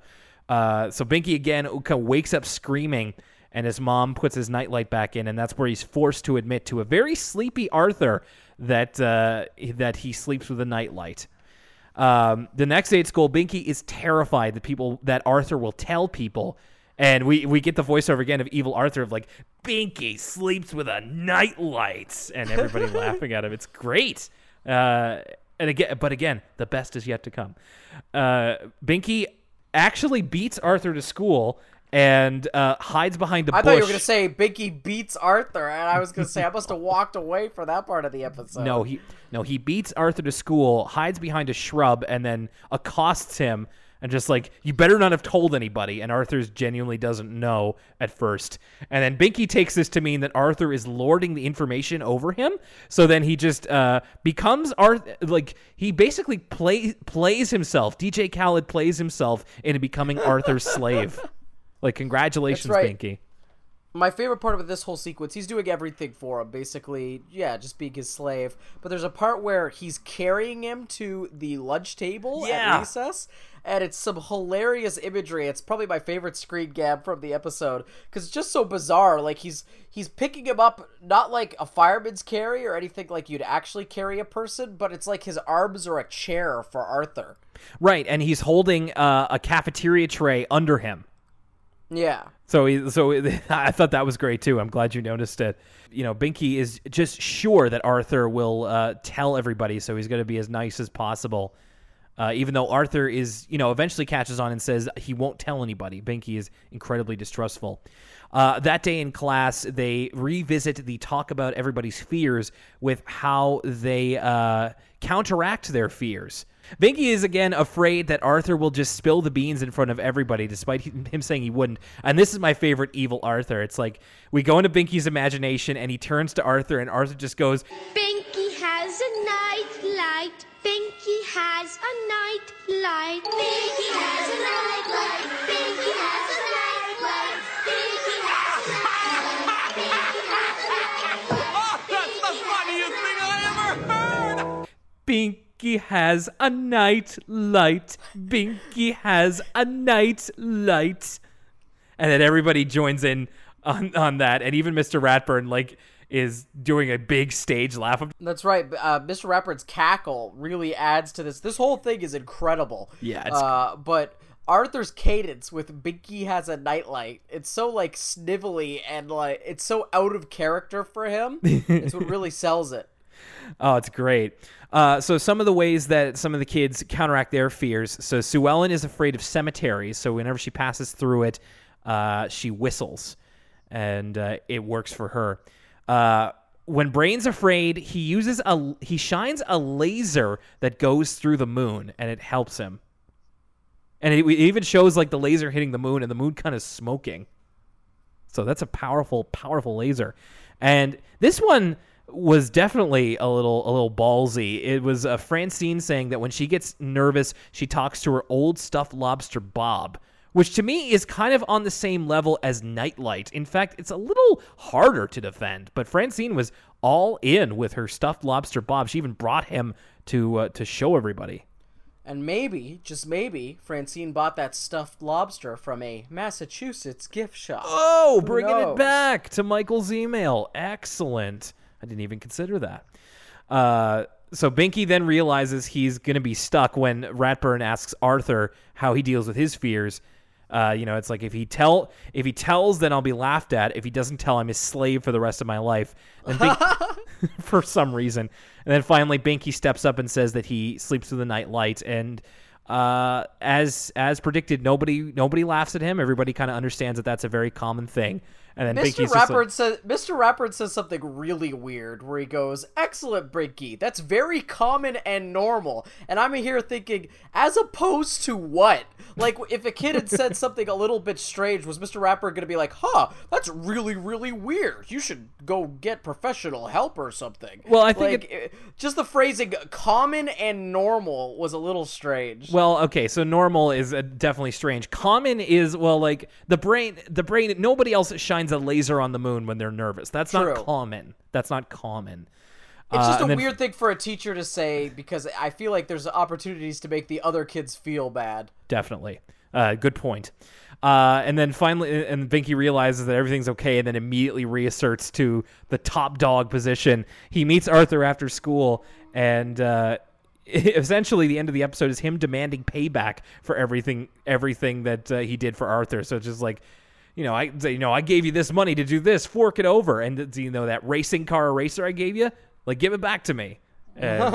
Uh, so Binky again wakes up screaming, and his mom puts his nightlight back in, and that's where he's forced to admit to a very sleepy Arthur that uh, that he sleeps with a nightlight. Um, the next day at school, Binky is terrified that people that Arthur will tell people, and we, we get the voiceover again of evil Arthur of like, Binky sleeps with a nightlight, and everybody laughing at him. It's great. Uh, and again, but again, the best is yet to come. Uh, Binky actually beats Arthur to school and uh, hides behind the I bush. I thought you were going to say Binky beats Arthur, and I was going to say I must have walked away for that part of the episode. No, he no he beats Arthur to school, hides behind a shrub, and then accosts him, and just like, you better not have told anybody, and Arthur genuinely doesn't know at first. And then Binky takes this to mean that Arthur is lording the information over him, so then he just uh, becomes Arthur, like, he basically play, plays himself, D J Khaled plays himself into becoming Arthur's slave. Like, congratulations, right. Binky. My favorite part of this whole sequence, he's doing everything for him, basically. Yeah, just being his slave. But there's a part where he's carrying him to the lunch table yeah. at recess, and it's some hilarious imagery. It's probably my favorite screen grab from the episode, because it's just so bizarre. Like, he's he's picking him up, not like a fireman's carry or anything like you'd actually carry a person, but it's like his arms are a chair for Arthur. Right, and he's holding uh, a cafeteria tray under him. Yeah. So he, so I thought that was great, too. I'm glad you noticed it. You know, Binky is just sure that Arthur will uh, tell everybody, so he's going to be as nice as possible. Uh, even though Arthur is, you know, eventually catches on and says he won't tell anybody. Binky is incredibly distrustful. Uh, that day in class, they revisit the talk about everybody's fears with how they uh, counteract their fears. Binky is, again, afraid that Arthur will just spill the beans in front of everybody, despite him saying he wouldn't. And this is my favorite evil Arthur. It's like, we go into Binky's imagination, and he turns to Arthur, and Arthur just goes, Binky has a nightlight. Binky has a nightlight. Binky has a nightlight. Binky has a nightlight. Binky has a nightlight. Binky has a nightlight. Oh, that's the funniest thing I ever heard! Binky. Binky has a night light. Binky has a night light. And then everybody joins in on, on that. And even Mister Ratburn, like, is doing a big stage laugh. That's right. Uh, Mister Ratburn's cackle really adds to this. This whole thing is incredible. Yeah. It's... Uh, but Arthur's cadence with Binky has a nightlight, it's so, like, snivelly and, like, it's so out of character for him. It's what really sells it. Oh, it's great. Uh, so some of the ways that some of the kids counteract their fears. So Sue Ellen is afraid of cemeteries. So whenever she passes through it, uh, she whistles, and uh, it works for her. Uh, when Brain's afraid, he uses a he shines a laser that goes through the moon, and it helps him. And it, it even shows like the laser hitting the moon, and the moon kind of smoking. So that's a powerful, powerful laser. And this one was definitely a little a little ballsy. It was uh, Francine saying that when she gets nervous, she talks to her old stuffed lobster Bob, which to me is kind of on the same level as Nightlight. In fact, it's a little harder to defend. But Francine was all in with her stuffed lobster Bob. She even brought him to uh, to show everybody. And maybe, just maybe, Francine bought that stuffed lobster from a Massachusetts gift shop. Oh, bringing it back to Michael's email. Excellent. I didn't even consider that. Uh, so Binky then realizes he's going to be stuck when Ratburn asks Arthur how he deals with his fears. Uh, you know, it's like if he tell if he tells, then I'll be laughed at. If he doesn't tell, I'm his slave for the rest of my life. And Binky, for some reason. And then finally, Binky steps up and says that he sleeps through the night light. And uh, as as predicted, nobody nobody laughs at him. Everybody kind of understands that that's a very common thing. And then Mister Ratburn like, says Mister Ratburn says something really weird where he goes, "Excellent, Binky. That's very common and normal." And I'm here thinking, as opposed to what? Like, if a kid had said something a little bit strange, was Mister Ratburn going to be like, "Huh, that's really, really weird. You should go get professional help or something"? Well, I think like, it, just the phrasing "common and normal" was a little strange. Well, okay, so normal is uh, definitely strange. Common is well, like the brain, the brain. Nobody else shines a laser on the moon when they're nervous. That's True. not common. That's not common. It's just uh, a then, weird thing for a teacher to say, because I feel like there's opportunities to make the other kids feel bad. Definitely. Uh, good point. Uh, and then finally, and Binky realizes that everything's okay, and then immediately reasserts to the top dog position. He meets Arthur after school, and uh, essentially the end of the episode is him demanding payback for everything, everything that uh, he did for Arthur. So it's just like, You know, I you know I gave you this money to do this. Fork it over, and you know that racing car eraser I gave you, like give it back to me. And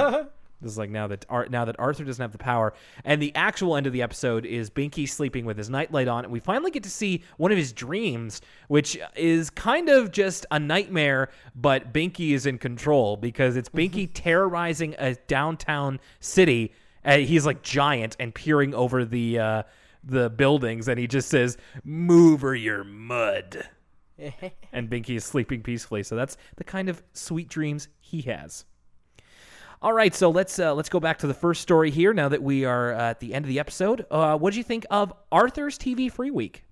this is like now that Ar- now that Arthur doesn't have the power, and the actual end of the episode is Binky sleeping with his nightlight on, and we finally get to see one of his dreams, which is kind of just a nightmare, but Binky is in control because it's Binky terrorizing a downtown city, and he's like giant and peering over the. Uh, the buildings, and he just says, "Move or you're mud." And Binky is sleeping peacefully. So that's the kind of sweet dreams he has. All right, so let's uh, let's go back to the first story here now that we are uh, at the end of the episode. Uh, what did you think of Arthur's T V Free Week?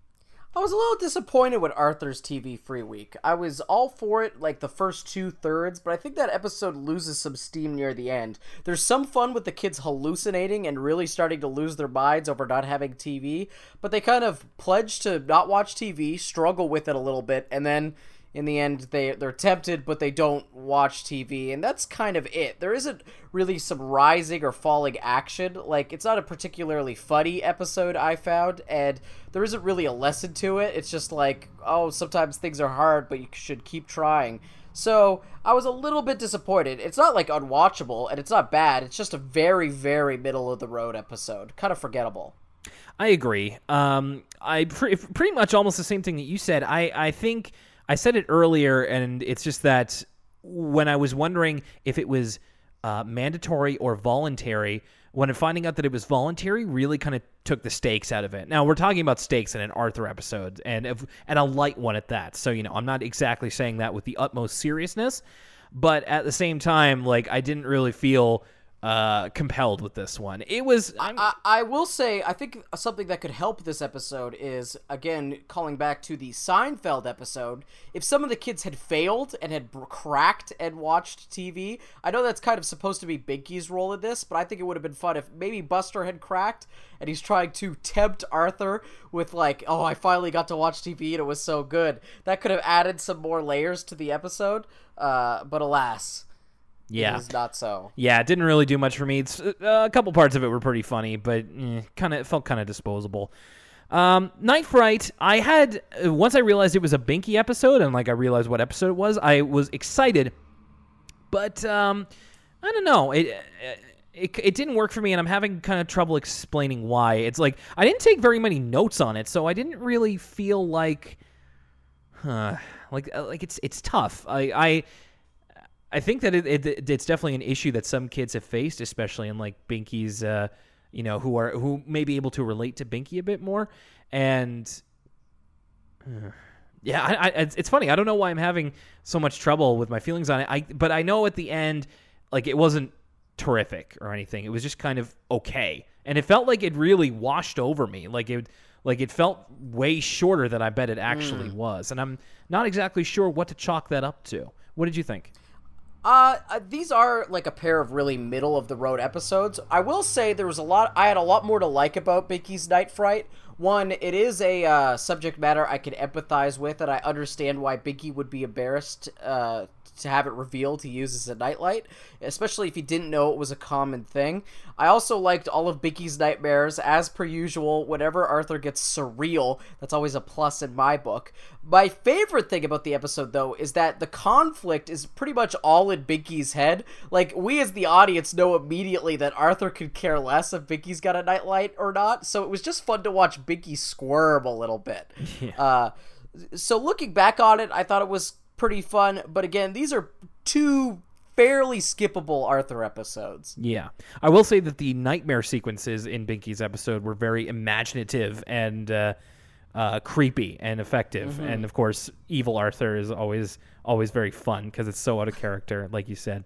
I was a little disappointed with Arthur's T V Free Week. I was all for it, like, the first two-thirds, but I think that episode loses some steam near the end. There's some fun with the kids hallucinating and really starting to lose their minds over not having T V, but they kind of pledge to not watch T V, struggle with it a little bit, and then in the end, they, they're tempted, but they don't watch T V, and that's kind of it. There isn't really some rising or falling action. Like, it's not a particularly funny episode, I found, and there isn't really a lesson to it. It's just like, oh, sometimes things are hard, but you should keep trying. So I was a little bit disappointed. It's not, like, unwatchable, and it's not bad. It's just a very, very middle-of-the-road episode. Kind of forgettable. I agree. Um, I pre- pretty much almost the same thing that you said. I, I think... I said it earlier, and it's just that when I was wondering if it was uh, mandatory or voluntary, when I'm finding out that it was voluntary, really kind of took the stakes out of it. Now, we're talking about stakes in an Arthur episode, and if, and a light one at that. So, you know, I'm not exactly saying that with the utmost seriousness, but at the same time, like, I didn't really feel... Uh, compelled with this one. It was... I, I, I will say, I think something that could help this episode is, again, calling back to the Seinfeld episode, if some of the kids had failed and had cracked and watched T V, I know that's kind of supposed to be Binky's role in this, but I think it would have been fun if maybe Buster had cracked and he's trying to tempt Arthur with like, oh, I finally got to watch T V and it was so good. That could have added some more layers to the episode, uh, but alas... Yeah, it is not so. Yeah, it didn't really do much for me. It's, uh, a couple parts of it were pretty funny, but eh, kind of felt kind of disposable. Um, Night Fright, I had once I realized it was a Binky episode, and like I realized what episode it was, I was excited But um, I don't know. It, it it it didn't work for me, and I'm having kind of trouble explaining why. It's like I didn't take very many notes on it, so I didn't really feel like, huh, like like it's it's tough. I I. I think that it, it it's definitely an issue that some kids have faced, especially in like Binky's, uh, you know, who are who may be able to relate to Binky a bit more. And uh, yeah, I, I, it's funny. I don't know why I'm having so much trouble with my feelings on it. I but I know at the end, like it wasn't terrific or anything. It was just kind of okay, and it felt like it really washed over me. Like it like it felt way shorter than I bet it actually mm. was. And I'm not exactly sure what to chalk that up to. What did you think? Uh, these are like a pair of really middle-of-the-road episodes. I will say there was a lot. I had a lot more to like about Binky's Night Fright. One, it is a uh, subject matter I could empathize with, and I understand why Binky would be embarrassed uh, to have it revealed he uses a nightlight, especially if he didn't know it was a common thing. I also liked all of Binky's nightmares. As per usual, whenever Arthur gets surreal, that's always a plus in my book. My favorite thing about the episode, though, is that the conflict is pretty much all in Binky's head. Like, we as the audience know immediately that Arthur could care less if Binky's got a nightlight or not, so it was just fun to watch Binky squirm a little bit. Yeah. Uh, so looking back on it, I thought it was pretty fun, but again, these are two fairly skippable Arthur episodes. Yeah. I will say that the nightmare sequences in Binky's episode were very imaginative and uh, uh, creepy and effective. Mm-hmm. And of course, evil Arthur is always, always very fun because it's so out of character, like you said.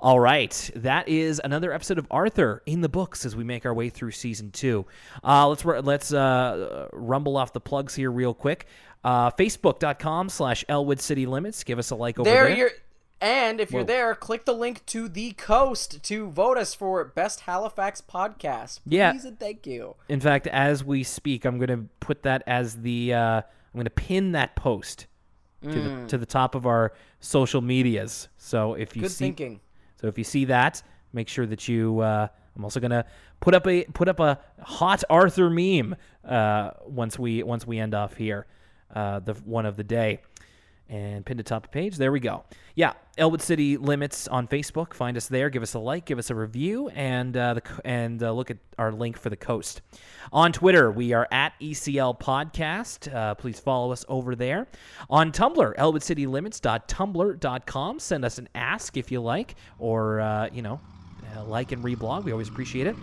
All right, that is another episode of Arthur in the books as we make our way through season two. Uh, let's let's uh, rumble off the plugs here real quick. Uh, Facebook.com slash Elwood City Limits. Give us a like over there. there. You're, and if Whoa. You're there, click the link to the Coast to vote us for Best Halifax Podcast. Please yeah. and thank you. In fact, as we speak, I'm going to put that as the uh, I'm going to pin that post mm. to the to the top of our social medias. So if you Good see. Thinking. So if you see that, make sure that you. Uh, I'm also gonna put up a put up a hot Arthur meme uh, once we once we end off here, uh, the one of the day, and pinned to top of the page. There we go. Yeah, Elwood City Limits on Facebook. Find us there. Give us a like. Give us a review, and uh, the and uh, look at our link for the Coast. On Twitter, we are at E C L Podcast. Uh, please follow us over there. On Tumblr, elwood city limits dot tumblr dot com. Send us an ask if you like, or uh, you know, like and reblog. We always appreciate it.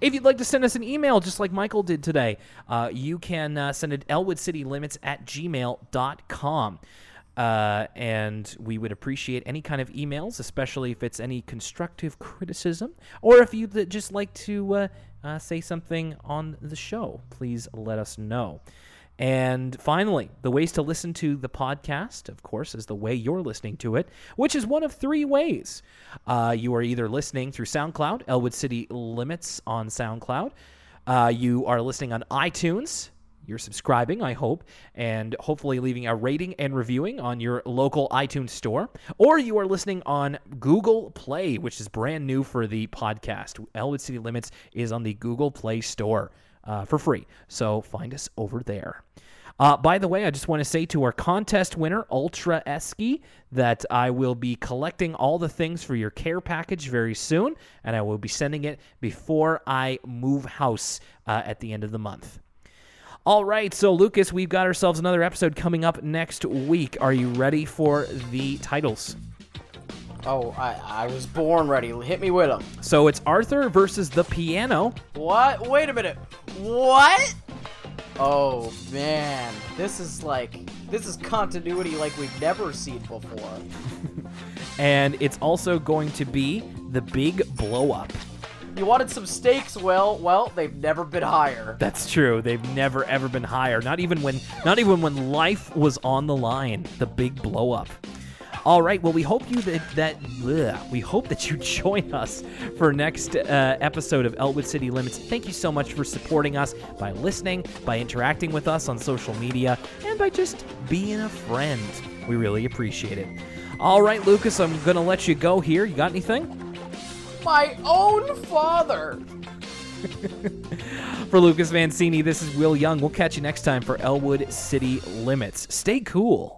If you'd like to send us an email, just like Michael did today, uh, you can uh, send it elwood city limits at gmail dot com. Uh, and we would appreciate any kind of emails, especially if it's any constructive criticism, or if you'd just like to uh, uh, say something on the show, please let us know. And finally, the ways to listen to the podcast, of course, is the way you're listening to it, which is one of three ways. Uh, you are either listening through SoundCloud, Elwood City Limits on SoundCloud. Uh, you are listening on iTunes. You're subscribing, I hope, and hopefully leaving a rating and reviewing on your local iTunes store. Or you are listening on Google Play, which is brand new for the podcast. Elwood City Limits is on the Google Play Store uh, for free, so find us over there. Uh, by the way, I just want to say to our contest winner, Ultra Esky, that I will be collecting all the things for your care package very soon, and I will be sending it before I move house uh, at the end of the month. All right, so Lucas, we've got ourselves another episode coming up next week. Are you ready for the titles? Oh, I, I was born ready. Hit me with them. So it's Arthur versus the piano. What? Wait a minute. What? Oh, man. This is like, this is continuity like we've never seen before. And it's also going to be the big blow-up. You wanted some stakes, well, well, they've never been higher. That's true. They've never, ever been higher. Not even when not even when life was on the line. The big blow up. All right. Well, we hope you that, that bleh, we hope that you join us for next uh, episode of Elwood City Limits. Thank you so much for supporting us by listening, by interacting with us on social media, and by just being a friend. We really appreciate it. All right, Lucas, I'm going to let you go here. You got anything? My own father. For Lucas Mancini, this is Will Young. We'll catch you next time for Elwood City Limits. Stay cool.